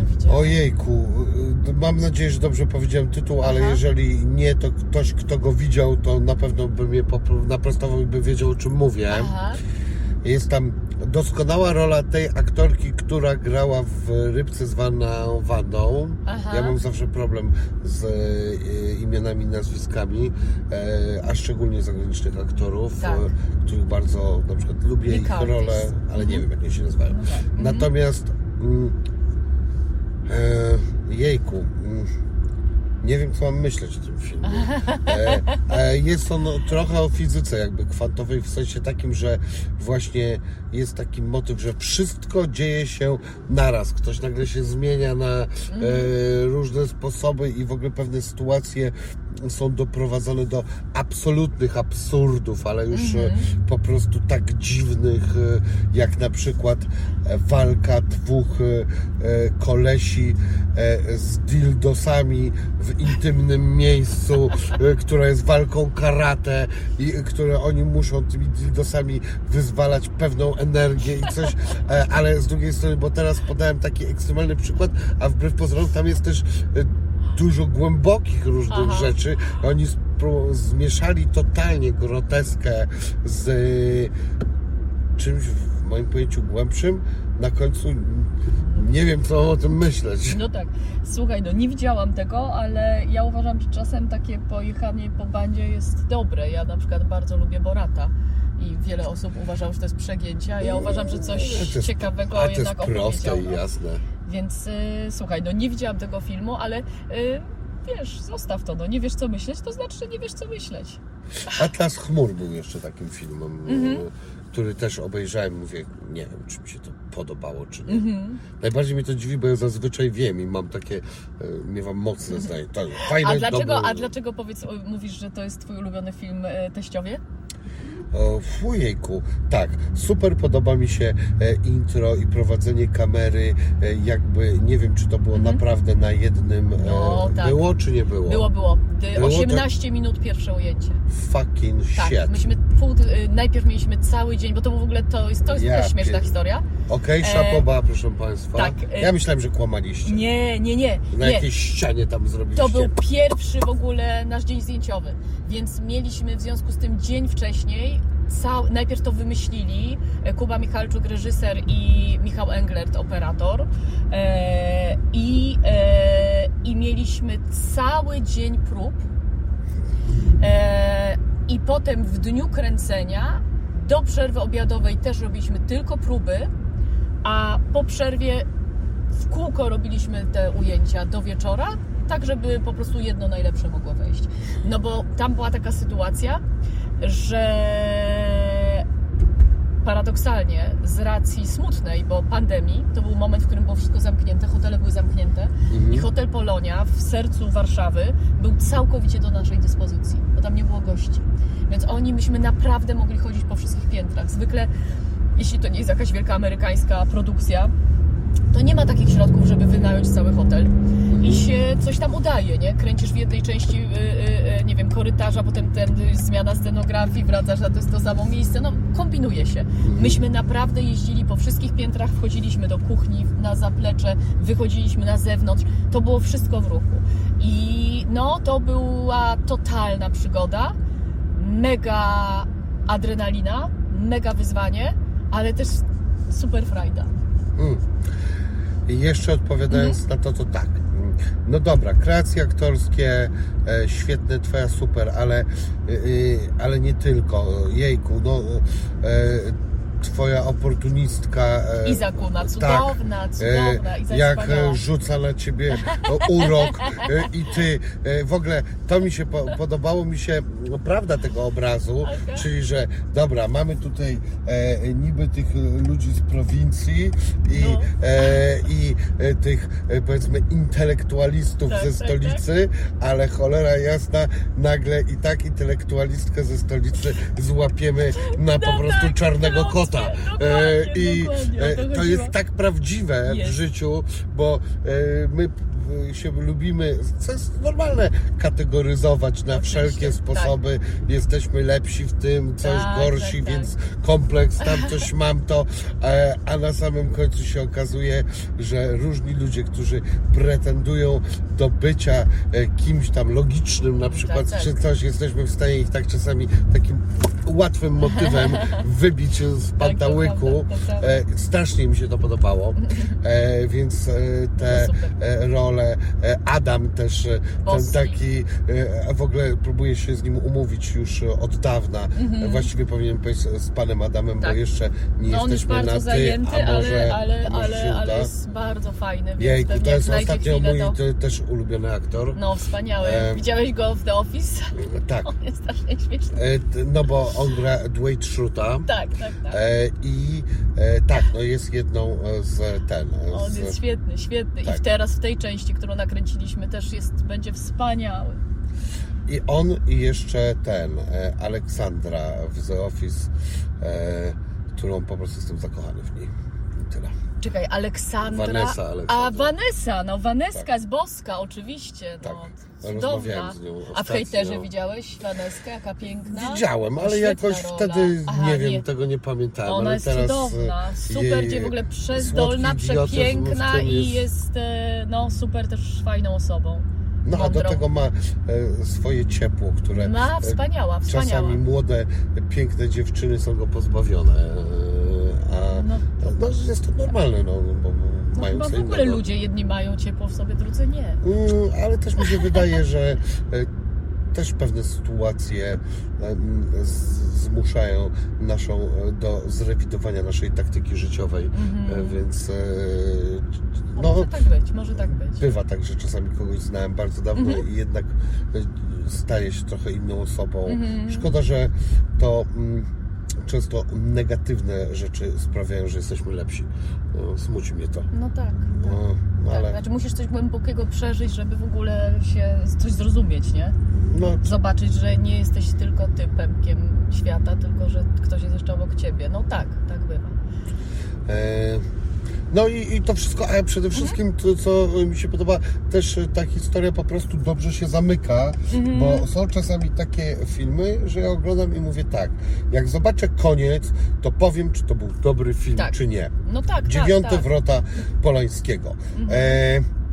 Nie widziałam. Ojejku, mam nadzieję, że dobrze powiedziałem tytuł, ale aha, jeżeli nie, to ktoś, kto go widział, to na pewno by mnie naprostował i by wiedział, o czym mówię. Aha. Jest tam doskonała rola tej aktorki, która grała w Rybce zwaną Wandą. Aha. Ja mam zawsze problem z e, imionami i nazwiskami, e, a szczególnie zagranicznych aktorów, tak, e, których bardzo na przykład lubię Nick ich Curtis. Role, ale mhm. nie wiem, jak nie się nazywają. No tak. Natomiast mm, e, jejku, mm, nie wiem, co mam myśleć o tym filmie. E, e, jest on trochę o fizyce jakby kwantowej, w sensie takim, że właśnie jest taki motyw, że wszystko dzieje się naraz. Ktoś nagle się zmienia na e, różne sposoby i w ogóle pewne sytuacje są doprowadzone do absolutnych absurdów, ale już mm-hmm. po prostu tak dziwnych, jak na przykład walka dwóch kolesi z dildosami w intymnym miejscu, która jest walką karate i które oni muszą tymi dildosami wyzwalać pewną energię i coś, ale z drugiej strony, bo teraz podałem taki ekstremalny przykład, a wbrew pozorom tam jest też dużo głębokich różnych Aha. rzeczy. Oni spro- zmieszali totalnie groteskę z y, czymś w moim pojęciu głębszym. Na końcu nie wiem, co o tym myśleć. No tak. Słuchaj, no nie widziałam tego, ale ja uważam, że czasem takie pojechanie po bandzie jest dobre. Ja na przykład bardzo lubię Borata. I wiele osób uważało, że to jest przegięcia. Ja uważam, że coś a jest, ciekawego a jednak opowiedziało. To jest proste i jasne. Więc y, słuchaj, no nie widziałam tego filmu, ale y, wiesz, zostaw to, no nie wiesz co myśleć, to znaczy, że nie wiesz co myśleć. Atlas Chmur był jeszcze takim filmem, mm-hmm. który też obejrzałem, mówię, nie wiem, czy mi się to podobało, czy nie. Mm-hmm. Najbardziej mnie to dziwi, bo ja zazwyczaj wiem i mam takie, miewam mocne zdanie. Tak, fajne, a dlaczego, dobre... a dlaczego powiedz, mówisz, że to jest twój ulubiony film Teściowie? O, fujejku, tak, super podoba mi się intro i prowadzenie kamery, jakby, nie wiem, czy to było mhm. naprawdę na jednym, no, e, tak. było, czy nie było? Było, było. było osiemnaście tak... minut pierwsze ujęcie. Fucking tak, shit. Myśmy pół, najpierw mieliśmy cały dzień, bo to w ogóle to jest, to jest ja, też śmieszna pier... historia. Okej, okay, szapoba, e... proszę Państwa. Tak, e... Ja myślałem, że kłamaliście. Nie, nie, nie. Na nie. jakiejś ścianie tam zrobiliście. To był pierwszy w ogóle nasz dzień zdjęciowy, więc mieliśmy w związku z tym dzień wcześniej. Cał... Najpierw to wymyślili Kuba Michalczuk, reżyser, i Michał Englert, operator. Eee, i, eee, I mieliśmy cały dzień prób. Eee, I potem w dniu kręcenia do przerwy obiadowej też robiliśmy tylko próby, a po przerwie w kółko robiliśmy te ujęcia do wieczora, tak żeby po prostu jedno najlepsze mogło wejść. No bo tam była taka sytuacja, że paradoksalnie z racji smutnej, bo pandemii, to był moment, w którym było wszystko zamknięte, hotele były zamknięte mm-hmm. i hotel Polonia w sercu Warszawy był całkowicie do naszej dyspozycji, bo tam nie było gości. Więc oni, myśmy naprawdę mogli chodzić po wszystkich piętrach. Zwykle, jeśli to nie jest jakaś wielka amerykańska produkcja, to nie ma takich środków, żeby wynająć cały hotel i się coś tam udaje, nie? Kręcisz w jednej części, yy, yy, nie wiem, korytarza, potem ten, yy, zmiana scenografii, wracasz na to, to samo miejsce, no kombinuje się. Myśmy naprawdę jeździli po wszystkich piętrach, wchodziliśmy do kuchni, na zaplecze, wychodziliśmy na zewnątrz, to było wszystko w ruchu. I no, to była totalna przygoda, mega adrenalina, mega wyzwanie, ale też super frajda. Mm. I jeszcze odpowiadając mm-hmm. na to, to tak. No dobra, kreacje aktorskie, e, świetne, twoja super, ale, e, ale nie tylko. Jejku, no e, twoja oportunistka Izakuna, cudowna, tak, cudowna Iza, jak wspaniała. Rzuca na ciebie urok i ty w ogóle, to mi się po, podobało mi się prawda tego obrazu, okay. czyli że dobra, mamy tutaj e, niby tych ludzi z prowincji i, no. e, i tych, powiedzmy, intelektualistów tak, ze stolicy, tak, tak. ale cholera jasna, nagle i tak intelektualistkę ze stolicy złapiemy na po no, prostu tak, czarnego kota. Dokładnie, i dokładnie, to jest tak prawdziwe jest. W życiu, bo my się lubimy, co jest normalne, kategoryzować na oczywiście, wszelkie sposoby, tak. jesteśmy lepsi w tym, coś tak, gorsi, tak, więc tak. kompleks, tam coś mam to, a na samym końcu się okazuje, że różni ludzie, którzy pretendują do bycia kimś tam logicznym na przykład, tak, czy coś, jesteśmy w stanie ich tak czasami takim łatwym motywem wybić z pantałyku. Tak, tak, tak, tak. Strasznie mi się to podobało, więc te role. Adam też ten taki, w ogóle próbuję się z nim umówić już od dawna. Mm-hmm. Właściwie powinienem powiedzieć z panem Adamem, tak. bo jeszcze nie no, jesteśmy na ty, zajęty, a może, ale, ale, a może ale, ale jest bardzo fajny. Jejku, to jest ostatnio mój to... też ulubiony aktor. No, wspaniały. E... Widziałeś go w The Office? Tak. On jest strasznie śmieszny. E, no bo on gra Dwight Schruta. Tak, tak, tak. E, I e, tak, no jest jedną z ten. Z... On jest świetny, świetny. Tak. I teraz w tej części, którą nakręciliśmy, też jest, będzie wspaniały. I on i jeszcze ten, Aleksandra w The Office, którą po prostu jestem zakochany w niej. I tyle. Czekaj, Aleksandra, Vanessa, Aleksandra. A Vanessa, no Vaneska tak. Z Boska oczywiście, no tak. Cudowna. Z nią a w Hejterze widziałeś Vaneskę, jaka piękna? Widziałem, ale świetna jakoś rola. Wtedy, Aha, nie wiem, nie. tego nie pamiętałem. Ona ale jest teraz cudowna, super, gdzie w ogóle przezdolna, przepiękna i jest no super też fajną osobą. No mądrą. A do tego ma e, swoje ciepło, które ma, wspaniała, wspaniała. Czasami młode, piękne dziewczyny są go pozbawione. A no, no, jest to normalne, no, bo no, mają co innego. W ogóle ludzie jedni mają ciepło w sobie, drudzy nie. Mm, ale też mi się wydaje, że też pewne sytuacje zmuszają naszą do zrewidowania naszej taktyki życiowej, mm-hmm. więc no, no, może tak być, może tak być. Bywa tak, że czasami kogoś znałem bardzo dawno mm-hmm. i jednak staje się trochę inną osobą. Mm-hmm. Szkoda, że to często negatywne rzeczy sprawiają, że jesteśmy lepsi. Smuci mnie to. No tak. No, tak. Ale... Znaczy musisz coś głębokiego przeżyć, żeby w ogóle się coś zrozumieć, nie? No. Zobaczyć, że nie jesteś tylko ty pępkiem świata, tylko że ktoś jest jeszcze obok ciebie. No tak, tak bywa. E... No i, i to wszystko, a przede wszystkim to, co mi się podoba, też ta historia po prostu dobrze się zamyka, mm-hmm. bo są czasami takie filmy, że ja oglądam i mówię tak, jak zobaczę koniec, to powiem, czy to był dobry film, tak. czy nie. No tak, Dziewiąte tak, tak. Wrota Polańskiego. Mm-hmm. E-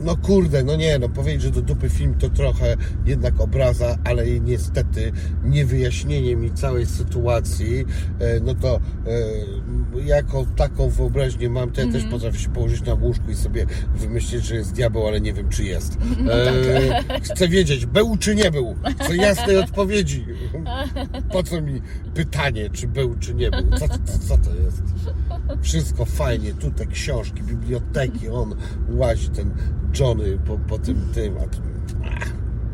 No kurde, no nie, no powiedzieć, że do dupy film to trochę jednak obraza, ale niestety niewyjaśnienie mi całej sytuacji, no to jako taką wyobraźnię mam, to ja mm-hmm. też potrafię się położyć na łóżku i sobie wymyślić, że jest diabeł, ale nie wiem, czy jest. No tak. e, chcę wiedzieć, był czy nie był, chcę jasnej odpowiedzi. Po co mi pytanie, czy był, czy nie był, co, co, co to jest? Wszystko fajnie, tutaj książki, biblioteki, on łazi ten Johnny po, po tym tym, a, a,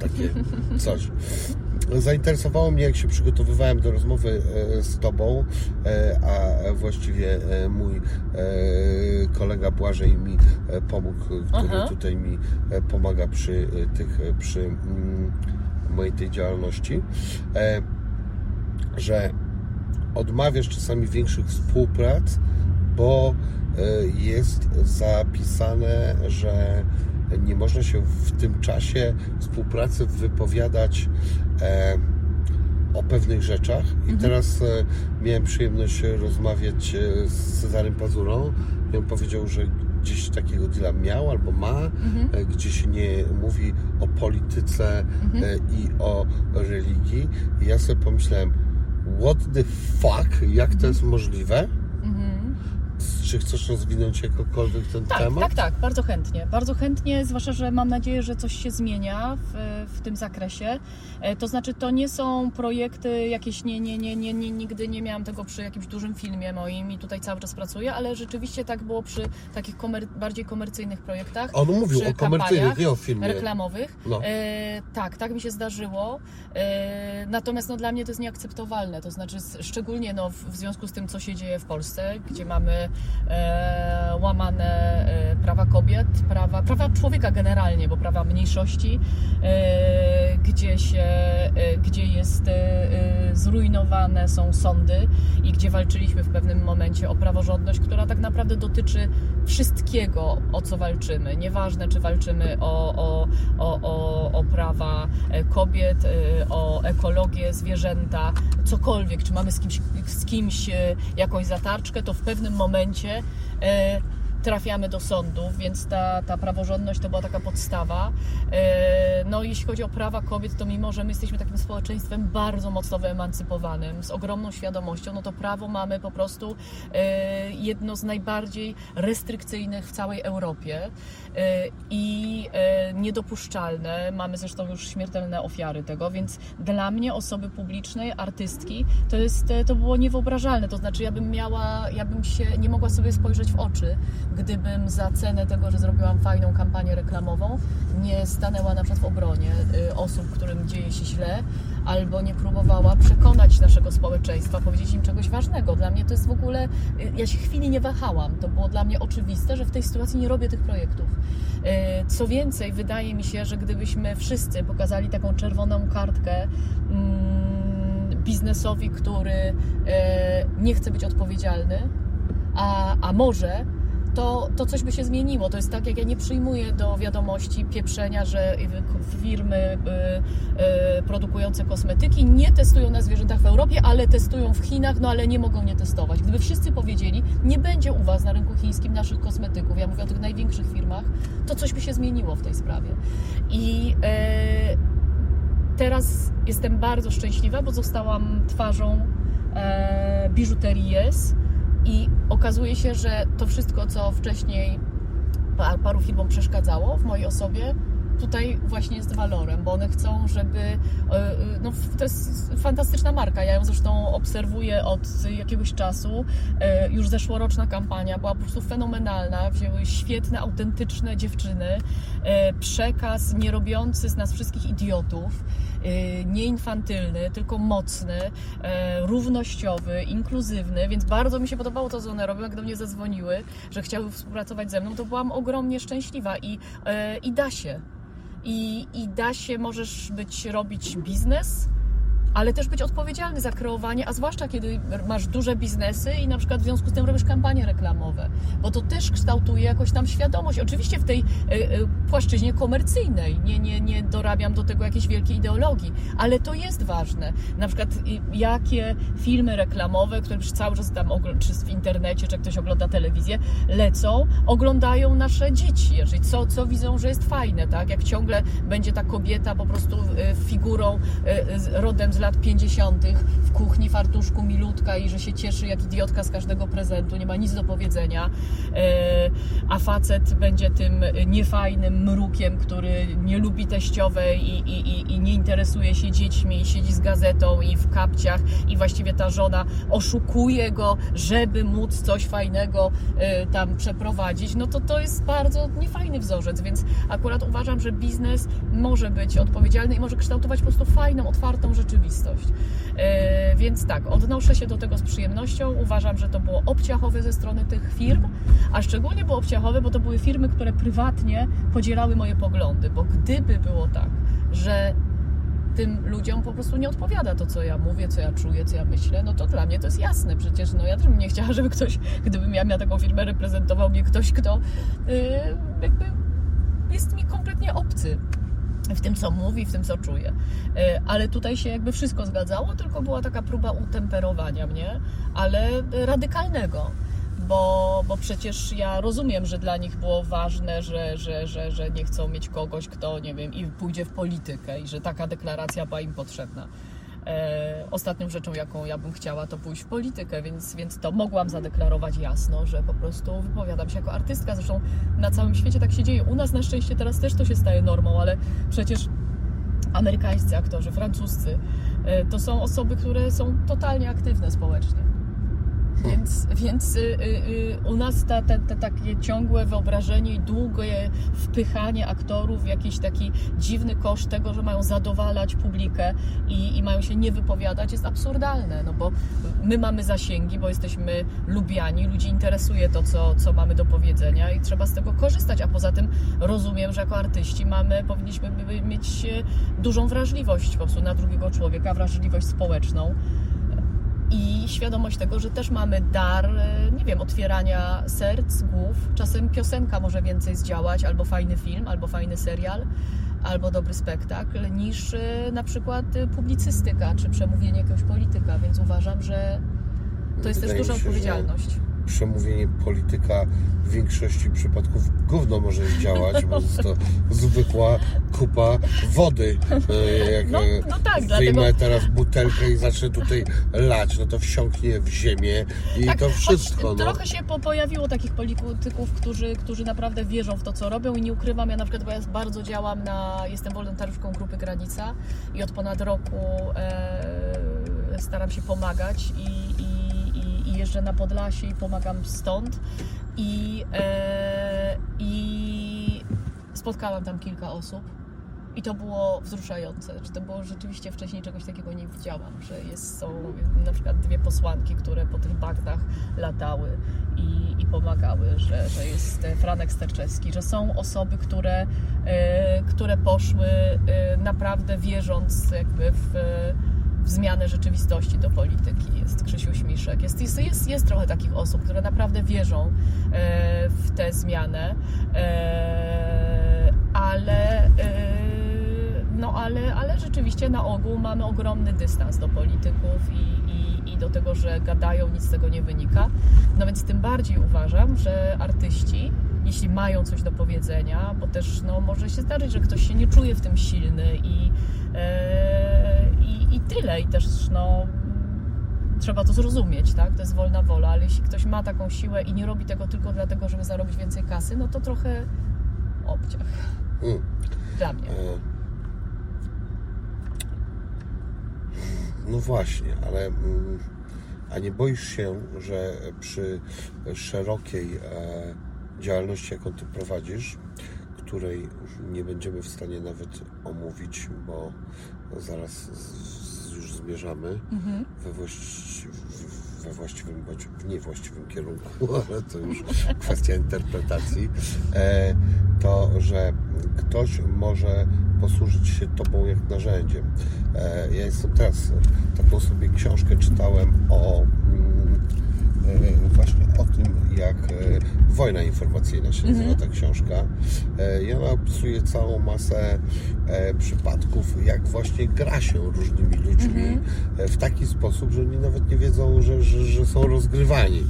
takie coś. Zainteresowało mnie, jak się przygotowywałem do rozmowy z Tobą, a właściwie mój kolega Błażej mi pomógł, który Aha. tutaj mi pomaga przy tych, przy mojej tej działalności, że odmawiasz czasami większych współprac, bo jest zapisane, że nie można się w tym czasie współpracy wypowiadać e, o pewnych rzeczach. I teraz e, miałem przyjemność rozmawiać z Cezarym Pazurą i on powiedział, że gdzieś takiego deala miał albo ma, mhm. gdzie się nie mówi o polityce mhm. e, i o religii. I ja sobie pomyślałem, what the fuck, jak to jest możliwe? Czy chcesz rozwinąć jakokolwiek ten tak, temat? Tak, tak, bardzo chętnie. Bardzo chętnie, zwłaszcza, że mam nadzieję, że coś się zmienia w, w tym zakresie. To znaczy, to nie są projekty jakieś, nie, nie, nie, nie, nie, nigdy nie miałam tego przy jakimś dużym filmie moim i tutaj cały czas pracuję, ale rzeczywiście tak było przy takich komer- bardziej komercyjnych projektach. On mówił o komercyjnych, nie o filmie. Reklamowych. No. E, tak, tak mi się zdarzyło. E, natomiast no, dla mnie to jest nieakceptowalne. To znaczy, szczególnie no, w związku z tym, co się dzieje w Polsce, gdzie mamy E, łamane e, prawa kobiet, prawa, prawa człowieka generalnie, bo prawa mniejszości, e, gdzie, się, e, gdzie jest e, e, zrujnowane są sądy i gdzie walczyliśmy w pewnym momencie o praworządność, która tak naprawdę dotyczy wszystkiego, o co walczymy. Nieważne, czy walczymy o, o, o, o, o prawa kobiet, e, o ekologię, zwierzęta, cokolwiek, czy mamy z kimś, z kimś jakąś zatarczkę, to w pewnym momencie trafiamy do sądów, więc ta, ta praworządność to była taka podstawa. No jeśli chodzi o prawa kobiet, to mimo, że my jesteśmy takim społeczeństwem bardzo mocno wyemancypowanym, z ogromną świadomością, no to prawo mamy po prostu jedno z najbardziej restrykcyjnych w całej Europie i niedopuszczalne. Mamy zresztą już śmiertelne ofiary tego, więc dla mnie, osoby publicznej, artystki, to, jest, to było niewyobrażalne. To znaczy, ja bym miała, ja bym się nie mogła sobie spojrzeć w oczy, gdybym za cenę tego, że zrobiłam fajną kampanię reklamową, nie stanęła na przykład w obronie stronie osób, którym dzieje się źle, albo nie próbowała przekonać naszego społeczeństwa, powiedzieć im czegoś ważnego. Dla mnie to jest w ogóle, ja się chwili nie wahałam, to było dla mnie oczywiste, że w tej sytuacji nie robię tych projektów. Co więcej, wydaje mi się, że gdybyśmy wszyscy pokazali taką czerwoną kartkę biznesowi, który nie chce być odpowiedzialny, a, a może, to, to coś by się zmieniło. To jest tak, jak ja nie przyjmuję do wiadomości pieprzenia, że firmy y, y, produkujące kosmetyki nie testują na zwierzętach w Europie, ale testują w Chinach, no ale nie mogą nie testować. Gdyby wszyscy powiedzieli, nie będzie u was na rynku chińskim naszych kosmetyków, ja mówię o tych największych firmach, to coś by się zmieniło w tej sprawie. I y, teraz jestem bardzo szczęśliwa, bo zostałam twarzą y, biżuterii S. I okazuje się, że to wszystko, co wcześniej paru firmom przeszkadzało w mojej osobie, tutaj właśnie jest walorem, bo one chcą, żeby... No, to jest fantastyczna marka, ja ją zresztą obserwuję od jakiegoś czasu. Już zeszłoroczna kampania była po prostu fenomenalna, wzięły świetne, autentyczne dziewczyny, przekaz nie robiący z nas wszystkich idiotów, nie infantylny, tylko mocny, równościowy, inkluzywny, więc bardzo mi się podobało to, co one robią. Jak do mnie zadzwoniły, że chciały współpracować ze mną, to byłam ogromnie szczęśliwa i, i da się. I, I da się, możesz być, robić biznes, ale też być odpowiedzialny za kreowanie, a zwłaszcza kiedy masz duże biznesy i na przykład w związku z tym robisz kampanie reklamowe, bo to też kształtuje jakąś tam świadomość. Oczywiście w tej y, y, płaszczyźnie komercyjnej, nie, nie, nie dorabiam do tego jakiejś wielkiej ideologii, ale to jest ważne. Na przykład y, jakie filmy reklamowe, które już cały czas tam, czy w internecie, czy ktoś ogląda telewizję, lecą, oglądają nasze dzieci, jeżeli co, co widzą, że jest fajne, tak? Jak ciągle będzie ta kobieta po prostu y, figurą, y, rodem z lat pięćdziesiątych w kuchni, fartuszku, milutka i że się cieszy jak idiotka z każdego prezentu, nie ma nic do powiedzenia, a facet będzie tym niefajnym mrukiem, który nie lubi teściowej i, i, i nie interesuje się dziećmi i siedzi z gazetą i w kapciach i właściwie ta żona oszukuje go, żeby móc coś fajnego tam przeprowadzić, no to to jest bardzo niefajny wzorzec, więc akurat uważam, że biznes może być odpowiedzialny i może kształtować po prostu fajną, otwartą rzeczywistość. Yy, więc tak, odnoszę się do tego z przyjemnością. Uważam, że to było obciachowe ze strony tych firm, a szczególnie było obciachowe, bo to były firmy, które prywatnie podzielały moje poglądy, bo gdyby było tak, że tym ludziom po prostu nie odpowiada to, co ja mówię, co ja czuję, co ja myślę, no to dla mnie to jest jasne. Przecież no ja też bym nie chciała, żeby ktoś, gdybym ja miała taką firmę, reprezentował mnie ktoś, kto yy, jakby jest mi kompletnie obcy w tym, co mówi, w tym, co czuje. Ale tutaj się jakby wszystko zgadzało, tylko była taka próba utemperowania mnie, ale radykalnego, bo, bo przecież ja rozumiem, że dla nich było ważne, że, że, że, że nie chcą mieć kogoś, kto, nie wiem, i pójdzie w politykę i że taka deklaracja była im potrzebna. E, ostatnią rzeczą, jaką ja bym chciała, to pójść w politykę, więc, więc to mogłam zadeklarować jasno, że po prostu wypowiadam się jako artystka. Zresztą na całym świecie tak się dzieje. U nas na szczęście teraz też to się staje normą, ale przecież amerykańscy aktorzy, francuscy, e, to są osoby, które są totalnie aktywne społecznie. Więc, więc y, y, u nas ta, ta, ta, takie ciągłe wyobrażenie i długie wpychanie aktorów w jakiś taki dziwny koszt tego, że mają zadowalać publikę i, i mają się nie wypowiadać, jest absurdalne, no bo my mamy zasięgi, bo jesteśmy lubiani, ludzi interesuje to, co, co mamy do powiedzenia i trzeba z tego korzystać, a poza tym rozumiem, że jako artyści mamy, powinniśmy mieć dużą wrażliwość po prostu na drugiego człowieka, wrażliwość społeczną. I świadomość tego, że też mamy dar, nie wiem, otwierania serc, głów. Czasem piosenka może więcej zdziałać, albo fajny film, albo fajny serial, albo dobry spektakl, niż na przykład publicystyka, czy przemówienie jakiegoś polityka, więc uważam, że to jest Wydaje też duża się, odpowiedzialność. Przemówienie polityka w większości przypadków gówno może zdziałać, bo jest to zwykła kupa wody. Jak no, no tak, wyjmę dlatego... teraz butelkę i zacznę tutaj lać, no to wsiąknie w ziemię i tak, to wszystko. Choć, no. Trochę się po, pojawiło takich polityków, którzy, którzy naprawdę wierzą w to, co robią i nie ukrywam, ja na przykład bo ja bardzo działam na, jestem wolontariuszką Grupy Granica i od ponad roku e, staram się pomagać i, i jeżdżę na Podlasie i pomagam stąd i, e, i spotkałam tam kilka osób, I to było wzruszające, czy to było rzeczywiście wcześniej czegoś takiego nie widziałam, że jest, są na przykład dwie posłanki, które po tych bagnach latały i, i pomagały, że, że jest Franek Sterczewski, że są osoby, które, y, które poszły y, naprawdę wierząc jakby w... w zmianę rzeczywistości do polityki. Jest Krzysiu Śmiszek. Jest, jest, jest, jest trochę takich osób, które naprawdę wierzą e, w tę zmianę, e, ale, e, no ale, ale rzeczywiście na ogół mamy ogromny dystans do polityków i, i, i do tego, że gadają, nic z tego nie wynika. No więc tym bardziej uważam, że artyści, jeśli mają coś do powiedzenia, bo też no, może się zdarzyć, że ktoś się nie czuje w tym silny i e, I tyle. I też no, trzeba to zrozumieć, tak? To jest wolna wola, ale jeśli ktoś ma taką siłę i nie robi tego tylko dlatego, żeby zarobić więcej kasy, no to trochę obciach. Mm. Dla mnie. E... No właśnie, ale a nie boisz się, że przy szerokiej e, działalności, jaką ty prowadzisz, której nie będziemy w stanie nawet omówić, bo zaraz z, już zmierzamy mhm. we, właści, w, we właściwym, bądź w niewłaściwym kierunku, ale to już kwestia interpretacji, e, to, że ktoś może posłużyć się tobą jak narzędziem. E, ja jestem teraz, taką sobie książkę czytałem o... właśnie o tym, jak wojna informacyjna się nazywa ta książka. I ona opisuje całą masę przypadków, jak właśnie gra się różnymi ludźmi w taki sposób, że oni nawet nie wiedzą, że, że, że są rozgrywani.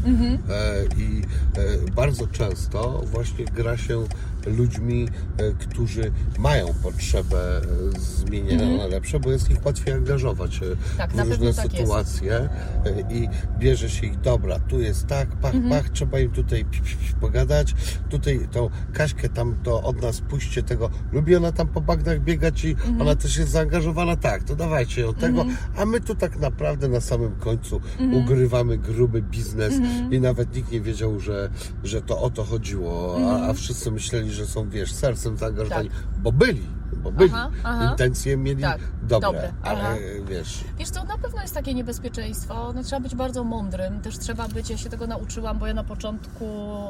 I bardzo często właśnie gra się ludźmi, którzy mają potrzebę zmieniania na lepsze, bo jest ich łatwiej angażować tak, w różne sytuacje tak i bierze się ich dobra, tu jest tak, pach, mhm. pach, trzeba im tutaj p- p- pogadać, tutaj tą Kaśkę tam to od nas puśćcie tego, lubi ona tam po bagnach biegać i mhm. ona też jest zaangażowana, tak, to dawajcie ją tego, mhm. a my tu tak naprawdę na samym końcu mhm. ugrywamy gruby biznes mhm. i nawet nikt nie wiedział, że, że to o to chodziło, mhm. a, a wszyscy myśleli, że są, wiesz, sercem zaangażowani, tak. bo byli. Bo byli, aha, aha. intencje mieli tak, dobre, dobre, ale aha. wiesz... Wiesz co, na pewno jest takie niebezpieczeństwo, no, trzeba być bardzo mądrym, też trzeba być, ja się tego nauczyłam, bo ja na początku,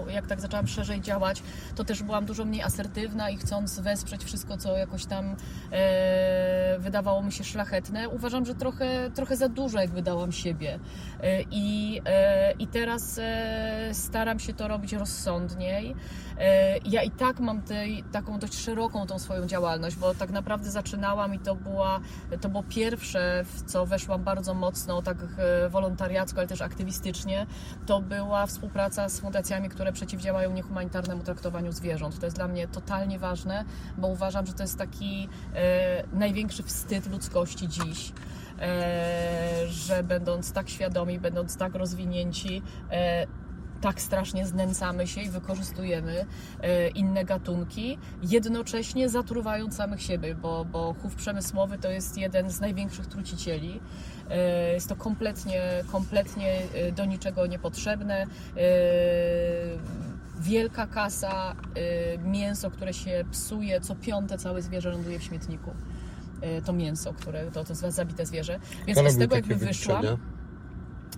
jak tak zaczęłam szerzej działać, to też byłam dużo mniej asertywna i chcąc wesprzeć wszystko, co jakoś tam e, wydawało mi się szlachetne, uważam, że trochę, trochę za dużo jakby dałam siebie e, i, e, i teraz e, staram się to robić rozsądniej. E, ja i tak mam tej, taką dość szeroką tą swoją działalność, bo tak naprawdę zaczynałam i to, była, to było pierwsze, w co weszłam bardzo mocno, tak wolontariacko, ale też aktywistycznie, to była współpraca z fundacjami, które przeciwdziałają niehumanitarnemu traktowaniu zwierząt. To jest dla mnie totalnie ważne, bo uważam, że to jest taki e, największy wstyd ludzkości dziś. E, że będąc tak świadomi, będąc tak rozwinięci, e, tak strasznie znęcamy się i wykorzystujemy inne gatunki, jednocześnie zatruwając samych siebie, bo, bo chów przemysłowy to jest jeden z największych trucicieli. Jest to kompletnie, kompletnie do niczego niepotrzebne. Wielka kasa, mięso, które się psuje, co piąte całe zwierzę ląduje w śmietniku. To mięso, które to, to jest zabite zwierzę. Więc z tego jakby wyszłam,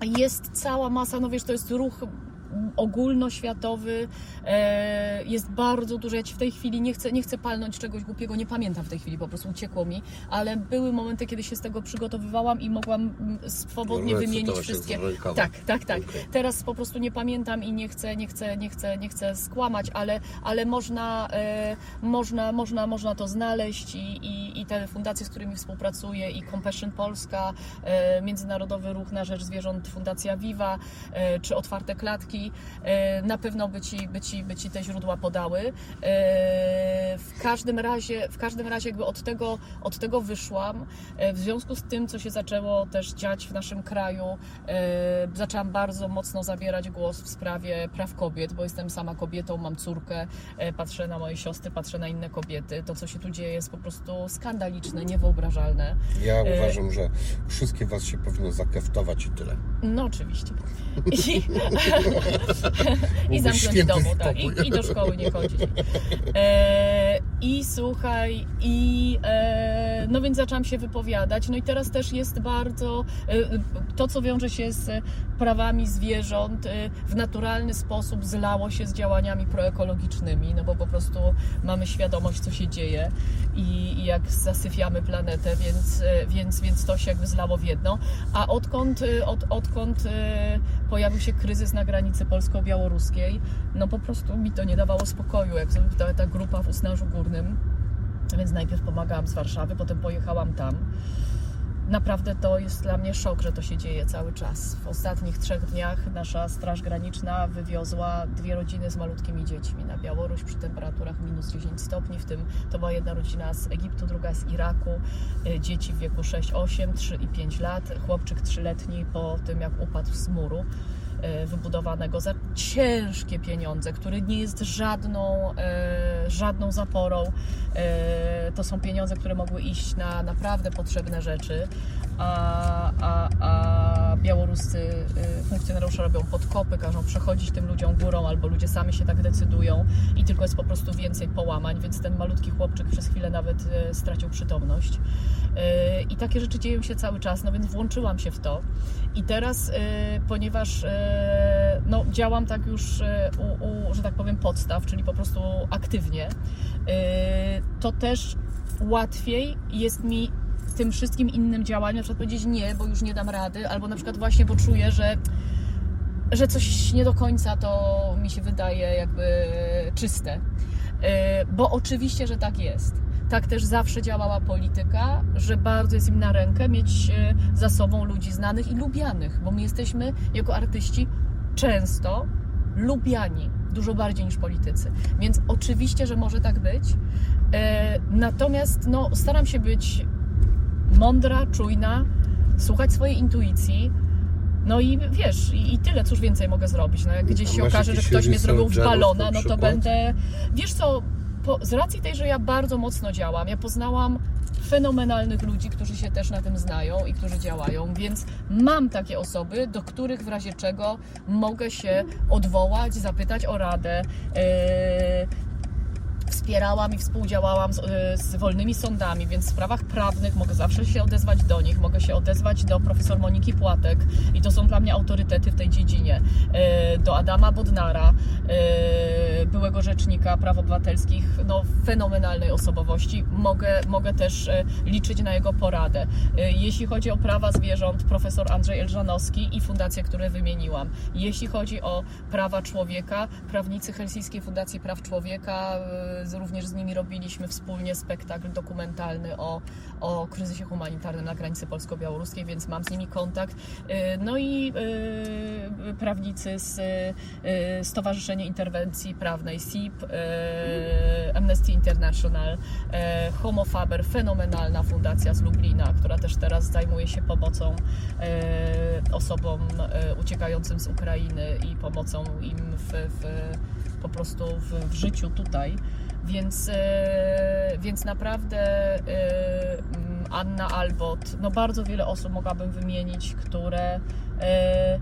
jest cała masa, no wiesz, to jest ruch ogólnoświatowy, e, jest bardzo dużo, ja Ci w tej chwili nie chcę, nie chcę palnąć czegoś głupiego, nie pamiętam w tej chwili, po prostu uciekło mi, ale były momenty, kiedy się z tego przygotowywałam i mogłam swobodnie no, wymienić wszystkie. Tak, tak, tak. Okay. Teraz po prostu nie pamiętam i nie chcę, nie chcę, nie chcę, nie chcę skłamać, ale, ale można, e, można, można, można to znaleźć i, i, i te fundacje, z którymi współpracuję i Compassion Polska, e, Międzynarodowy Ruch na Rzecz Zwierząt, Fundacja Viva, e, czy Otwarte Klatki, na pewno by ci, by, ci, by ci te źródła podały. W każdym razie, w każdym razie jakby od tego, od tego wyszłam. W związku z tym, co się zaczęło też dziać w naszym kraju, zaczęłam bardzo mocno zabierać głos w sprawie praw kobiet, bo jestem sama kobietą, mam córkę, patrzę na moje siostry, patrzę na inne kobiety. To, co się tu dzieje, jest po prostu skandaliczne, niewyobrażalne. Ja uważam, że wszystkie was się powinno zakeftować i tyle. No oczywiście. I... I zamknąć w domu, tak, i, i do szkoły nie chodzić. E, I słuchaj, i e, no więc zaczęłam się wypowiadać. No i teraz też jest bardzo e, to, co wiąże się z prawami zwierząt, e, w naturalny sposób zlało się z działaniami proekologicznymi, no bo po prostu mamy świadomość, co się dzieje i, i jak zasyfiamy planetę, więc, e, więc, więc to się jakby zlało w jedno. A odkąd, od, odkąd e, pojawił się kryzys na granicy polsko-białoruskiej, no po prostu mi to nie dawało spokoju, jak ta, ta grupa w Usnarzu Górnym. Więc najpierw pomagałam z Warszawy, potem pojechałam tam. Naprawdę to jest dla mnie szok, że to się dzieje cały czas. W ostatnich trzech dniach nasza Straż Graniczna wywiozła dwie rodziny z malutkimi dziećmi na Białoruś przy temperaturach minus dziesięć stopni, w tym to była jedna rodzina z Egiptu, druga z Iraku, dzieci w wieku sześć, osiem, trzy i pięć lat, chłopczyk trzyletni po tym, jak upadł z muru wybudowanego za ciężkie pieniądze, który nie jest żadną, e, żadną zaporą. E, to są pieniądze, które mogły iść na naprawdę potrzebne rzeczy, a, a, a białoruscy e, funkcjonariusze robią podkopy, każą przechodzić tym ludziom górą, albo ludzie sami się tak decydują i tylko jest po prostu więcej połamań, więc ten malutki chłopczyk przez chwilę nawet e, stracił przytomność. E, I takie rzeczy dzieją się cały czas, no więc włączyłam się w to. I teraz, e, ponieważ e, no, działam tak już u, u, że tak powiem, podstaw, czyli po prostu aktywnie, to też łatwiej jest mi w tym wszystkim innym działaniu na przykład powiedzieć nie, bo już nie dam rady, albo na przykład właśnie, bo czuję, że, że coś nie do końca to mi się wydaje jakby czyste. Bo oczywiście, że tak jest. Tak też zawsze działała polityka, że bardzo jest im na rękę mieć za sobą ludzi znanych i lubianych, bo my jesteśmy jako artyści często lubiani, dużo bardziej niż politycy. Więc oczywiście, że może tak być. Natomiast no, staram się być mądra, czujna, słuchać swojej intuicji. No i wiesz, i, i tyle, cóż więcej mogę zrobić. No, jak gdzieś się okaże, że ktoś mnie zrobił w balona, no to będę... Wiesz co... Po, z racji tej, że ja bardzo mocno działam, ja poznałam fenomenalnych ludzi, którzy się też na tym znają i którzy działają, więc mam takie osoby, do których w razie czego mogę się odwołać, zapytać o radę. Yy, wspierałam i współdziałałam z, yy, z wolnymi sądami, więc w sprawach prawnych mogę zawsze się odezwać do nich, mogę się odezwać do profesor Moniki Płatek i to są dla mnie autorytety w tej dziedzinie, yy, do Adama Bodnara, yy, byłego rzecznika praw obywatelskich, no, fenomenalnej osobowości. Mogę, mogę też liczyć na jego poradę. Jeśli chodzi o prawa zwierząt, profesor Andrzej Elżanowski i fundacje, które wymieniłam. Jeśli chodzi o prawa człowieka, prawnicy Helsińskiej Fundacji Praw Człowieka, również z nimi robiliśmy wspólnie spektakl dokumentalny o, o kryzysie humanitarnym na granicy polsko-białoruskiej, więc mam z nimi kontakt. No i yy, prawnicy z yy, Stowarzyszenia Interwencji Praw S I P, e, Amnesty International, e, Homofaber, fenomenalna fundacja z Lublina, która też teraz zajmuje się pomocą e, osobom e, uciekającym z Ukrainy i pomocą im w, w, po prostu w, w życiu tutaj. Więc, e, więc naprawdę e, Anna Albot, no bardzo wiele osób mogłabym wymienić, które, e,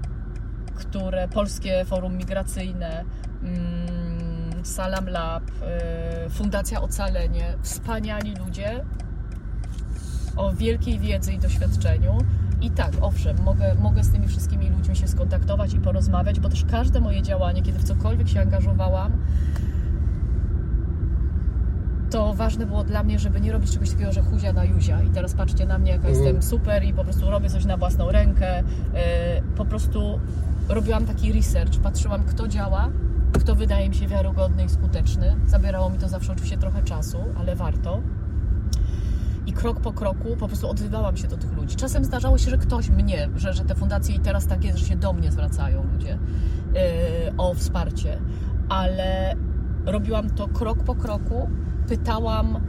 które Polskie Forum Migracyjne, mm, Salam Lab, Fundacja Ocalenie, wspaniali ludzie o wielkiej wiedzy i doświadczeniu. I tak, owszem, mogę, mogę z tymi wszystkimi ludźmi się skontaktować i porozmawiać, bo też każde moje działanie, kiedy w cokolwiek się angażowałam, to ważne było dla mnie, żeby nie robić czegoś takiego, że huzia na juzia i teraz patrzcie na mnie, jaka mm. jestem super i po prostu robię coś na własną rękę. Po prostu robiłam taki research, patrzyłam, kto działa, kto wydaje mi się wiarygodny i skuteczny. Zabierało mi to zawsze oczywiście trochę czasu, ale warto. I krok po kroku po prostu odzywałam się do tych ludzi. Czasem zdarzało się, że ktoś mnie, że, że te fundacje i teraz tak jest, że się do mnie zwracają ludzie yy, o wsparcie. Ale robiłam to krok po kroku. Pytałam,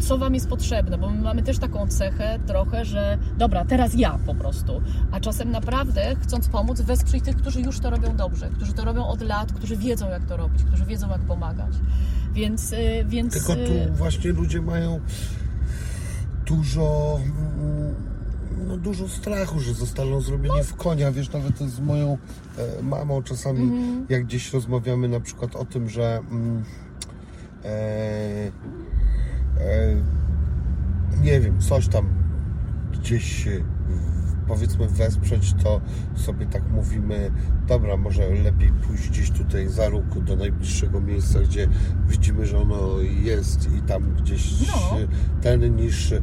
co wam jest potrzebne, bo my mamy też taką cechę trochę, że dobra, teraz ja po prostu, a czasem naprawdę chcąc pomóc, wesprzyj tych, którzy już to robią dobrze, którzy to robią od lat, którzy wiedzą jak to robić, którzy wiedzą jak pomagać, więc... więc... Tylko tu właśnie ludzie mają dużo, no dużo strachu, że zostaną zrobieni no. w konia, wiesz, nawet z moją mamą czasami, mm. jak gdzieś rozmawiamy na przykład o tym, że... Mm, e, e, nie wiem, coś tam gdzieś powiedzmy wesprzeć, to sobie tak mówimy, dobra, może lepiej pójść gdzieś tutaj za róg do najbliższego miejsca, gdzie widzimy, że ono jest i tam gdzieś no. ten niż e,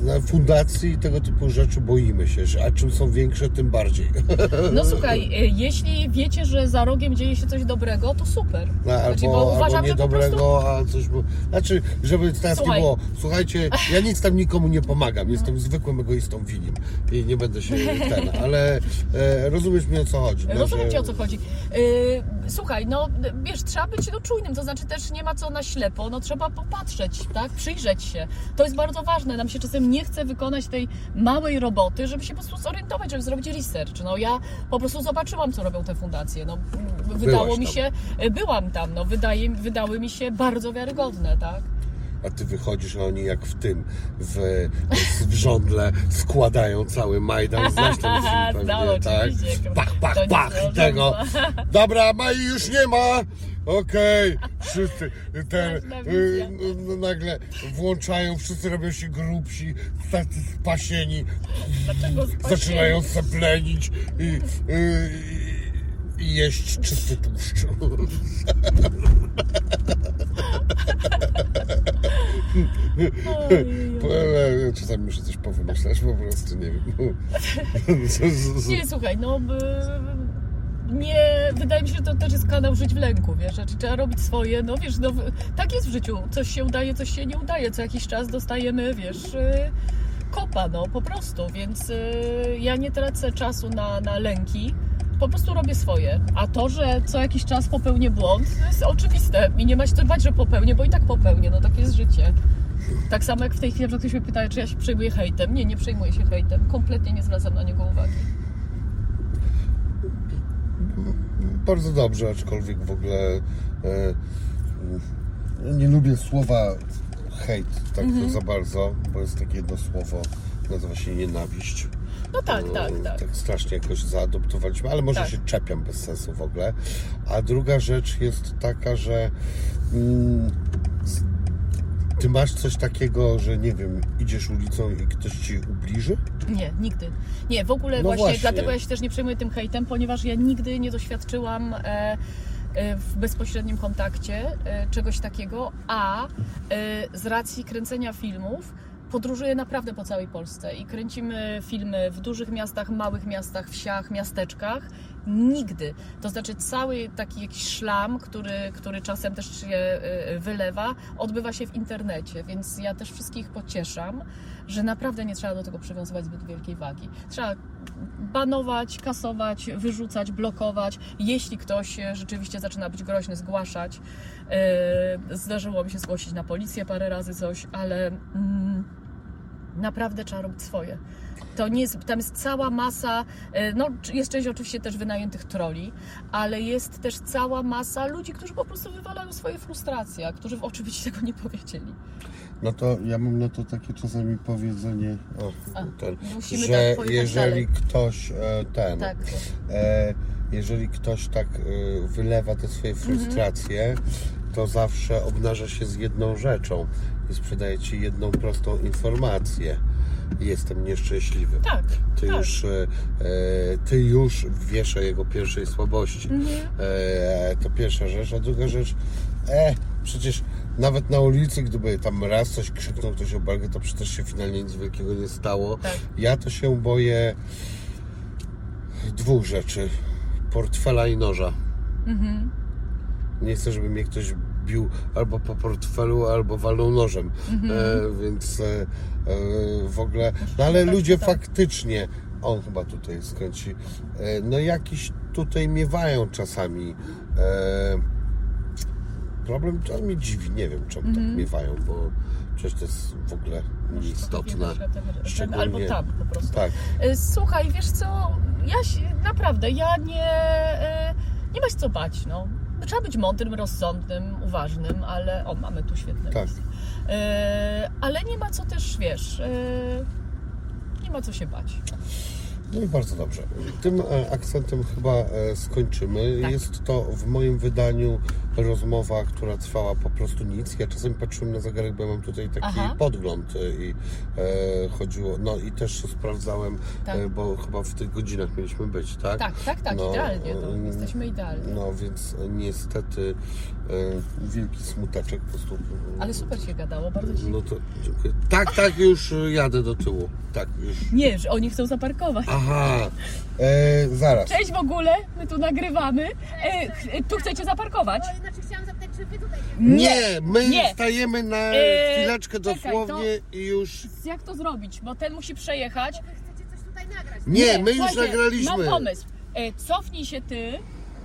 na fundacji tego typu rzeczy boimy się, a czym są większe, tym bardziej. No słuchaj, jeśli wiecie, że za rogiem dzieje się coś dobrego, to super. No, albo, znaczy, bo uważam, albo niedobrego, prostu... a coś... Bo... Znaczy, żeby teraz Słuchaj. nie było, słuchajcie, ja nic tam nikomu nie pomagam, jestem zwykłym egoistą winiem. I nie będę się ten, ale e, rozumiesz mi o co chodzi. No, Rozumiem że... cię o co chodzi. Yy, słuchaj, no wiesz, trzeba być no, czujnym, to znaczy też nie ma co na ślepo, no trzeba popatrzeć, tak, przyjrzeć się. To jest bardzo ważne, nam się czasem nie chce wykonać tej małej roboty, żeby się po prostu zorientować, żeby zrobić research. No ja po prostu zobaczyłam, co robią te fundacje, no wydało Byłaś mi tam. się, byłam tam, no wydaje, wydały mi się bardzo wiarygodne, tak. A ty wychodzisz, a oni jak w tym w, w żądle składają cały Majdan, znasz ten film, no, tak? Pach, pach, pach tego. Dobra, Mai już nie ma. Okej, okay. wszyscy ten, y, n- nagle włączają, wszyscy robią się grubsi, tacy spasieni, Dlaczego spasieni? zaczynają seplenić i, y, i jeść czysty tłuszcz. Czasami muszę coś powymyślać, po prostu nie wiem. Nie, słuchaj, no nie, wydaje mi się, że to też jest kanał żyć w lęku, wiesz, znaczy trzeba robić swoje, no wiesz, no, tak jest w życiu, coś się udaje, coś się nie udaje, co jakiś czas dostajemy, wiesz, kopa, no po prostu, więc ja nie tracę czasu na, na lęki. Po prostu robię swoje, a to, że co jakiś czas popełnię błąd, to jest oczywiste i nie ma się co bać, że popełnię, bo i tak popełnię, no takie jest życie. Tak samo jak w tej chwili, że ktoś mnie pyta, czy ja się przejmuję hejtem. Nie, nie przejmuję się hejtem, kompletnie nie zwracam na niego uwagi. Bardzo dobrze, aczkolwiek w ogóle e, nie lubię słowa hejt tak mhm. za bardzo, bo jest takie jedno słowo, nazywa się nienawiść. No tak, tak, tak. Tak strasznie jakoś zaadoptowaliśmy, ale może tak. się czepiam bez sensu w ogóle. A druga rzecz jest taka, że mm, ty masz coś takiego, że nie wiem, idziesz ulicą i ktoś ci ubliży? Nie, nigdy. Nie, w ogóle no właśnie, właśnie, dlatego ja się też nie przejmuję tym hejtem, ponieważ ja nigdy nie doświadczyłam... E, w bezpośrednim kontakcie czegoś takiego, a z racji kręcenia filmów podróżuję naprawdę po całej Polsce i kręcimy filmy w dużych miastach, małych miastach, wsiach, miasteczkach. Nigdy. To znaczy cały taki jakiś szlam, który, który czasem też się wylewa, odbywa się w internecie, więc ja też wszystkich pocieszam, że naprawdę nie trzeba do tego przywiązywać zbyt wielkiej wagi. Trzeba banować, kasować, wyrzucać, blokować. Jeśli ktoś rzeczywiście zaczyna być groźny, zgłaszać. Zdarzyło mi się zgłosić na policję parę razy coś, ale... Mm, naprawdę trzeba robić swoje. To nie jest, tam jest cała masa, no jest część oczywiście też wynajętych troli, ale jest też cała masa ludzi, którzy po prostu wywalają swoje frustracje, a którzy oczywiście tego nie powiedzieli. No to ja mam na to takie czasami powiedzenie, o, a, ten, że tak jeżeli ktoś ten, tak. e, jeżeli ktoś tak wylewa te swoje frustracje, mhm. to zawsze obnaża się z jedną rzeczą. Sprzedaję ci jedną prostą informację. Jestem nieszczęśliwy. Tak, ty, tak. Już, e, ty już wiesz o jego pierwszej słabości. Mhm. E, to pierwsza rzecz. A druga rzecz, e, przecież nawet na ulicy, gdyby tam raz coś krzyknął, ktoś o barkę, to przecież się finalnie nic wielkiego nie stało. Tak. Ja to się boję dwóch rzeczy. Portfela i noża. Mhm. Nie chcę, żeby mnie ktoś bił albo po portfelu, albo walnął nożem, mm-hmm. e, więc e, e, w ogóle, no ale tak, ludzie tak. faktycznie, on chyba tutaj skręci, e, no jakiś tutaj miewają czasami e, problem, to mnie dziwi, nie wiem czemu mm-hmm. tak miewają, bo przecież to jest w ogóle nieistotne. Szczególnie... Albo tam po prostu. Tak. Słuchaj, wiesz co, ja się, naprawdę, ja nie, nie masz co bać, no. Trzeba być mądrym, rozsądnym, uważnym, ale o, mamy tu świetne tak. miejsce. Yy, ale nie ma co też, wiesz, yy, nie ma co się bać. No i bardzo dobrze. Tym akcentem chyba skończymy. Tak. Jest to w moim wydaniu rozmowa, która trwała po prostu nic. Ja czasami patrzyłem na zegarek, bo ja mam tutaj taki Aha. podgląd i e, chodziło, no i też sprawdzałem, tak. e, bo chyba w tych godzinach mieliśmy być, tak? Tak, tak, tak, no, idealnie, no, jesteśmy idealnie. No więc niestety e, wielki smuteczek po prostu. Ale super się gadało, bardzo dziękuję. No to dziękuję. Tak, tak, już jadę do tyłu, tak, już. Nie, że oni chcą zaparkować. Aha, e, zaraz. Cześć w ogóle, my tu nagrywamy, e, tu chcecie zaparkować? No, inaczej chciałam zapytać, czy wy tutaj... Nie, my nie. stajemy na eee, chwileczkę dosłownie i już... Jak to zrobić? Bo ten musi przejechać. Bo wy chcecie coś tutaj nagrać. Nie, nie my już nagraliśmy. Mam pomysł. E, cofnij się ty.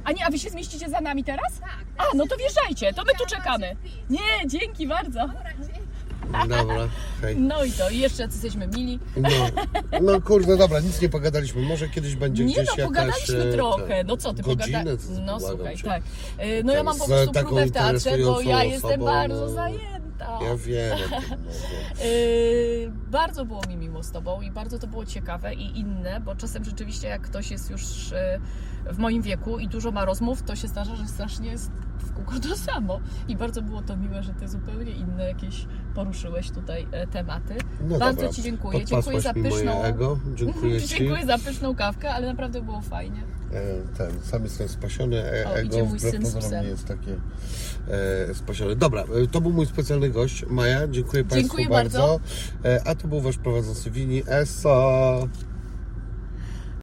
A nie, a wy się zmieścicie za nami teraz? Tak. Teraz a, no to wjeżdżajcie, to my tu czekamy. Nie, dzięki bardzo. Dobra, dzięki. Dobra, hej. No i to, i jeszcze jesteśmy mili. No, no kurde, dobra, nic nie pogadaliśmy. Może kiedyś będzie nie gdzieś no, jakaś... Nie, no pogadaliśmy trochę. No co ty pogadałeś? No słuchaj, tak. No ja mam po prostu próbę w teatrze, bo ja jestem bardzo zajęta. Ja wiem. Yy, bardzo było mi miło z tobą i bardzo to było ciekawe i inne, bo czasem rzeczywiście jak ktoś jest już w moim wieku i dużo ma rozmów, to się zdarza, że strasznie jest w kółko to samo. I bardzo było to miłe, że ty zupełnie inne jakieś poruszyłeś tutaj tematy. No bardzo dobra. Ci dziękuję. Dziękuję za pyszną... Ego. Dziękuję, dziękuję za pyszną kawkę, ale naprawdę było fajnie. E, ten, sam jestem spasiony, e, o, ego wbrew pozorom nie jest takie e, spasione. Dobra, to był mój specjalny gość, Maja. Dziękuję Państwu dziękuję bardzo. bardzo. E, a to był Wasz prowadzący Wini. Eso!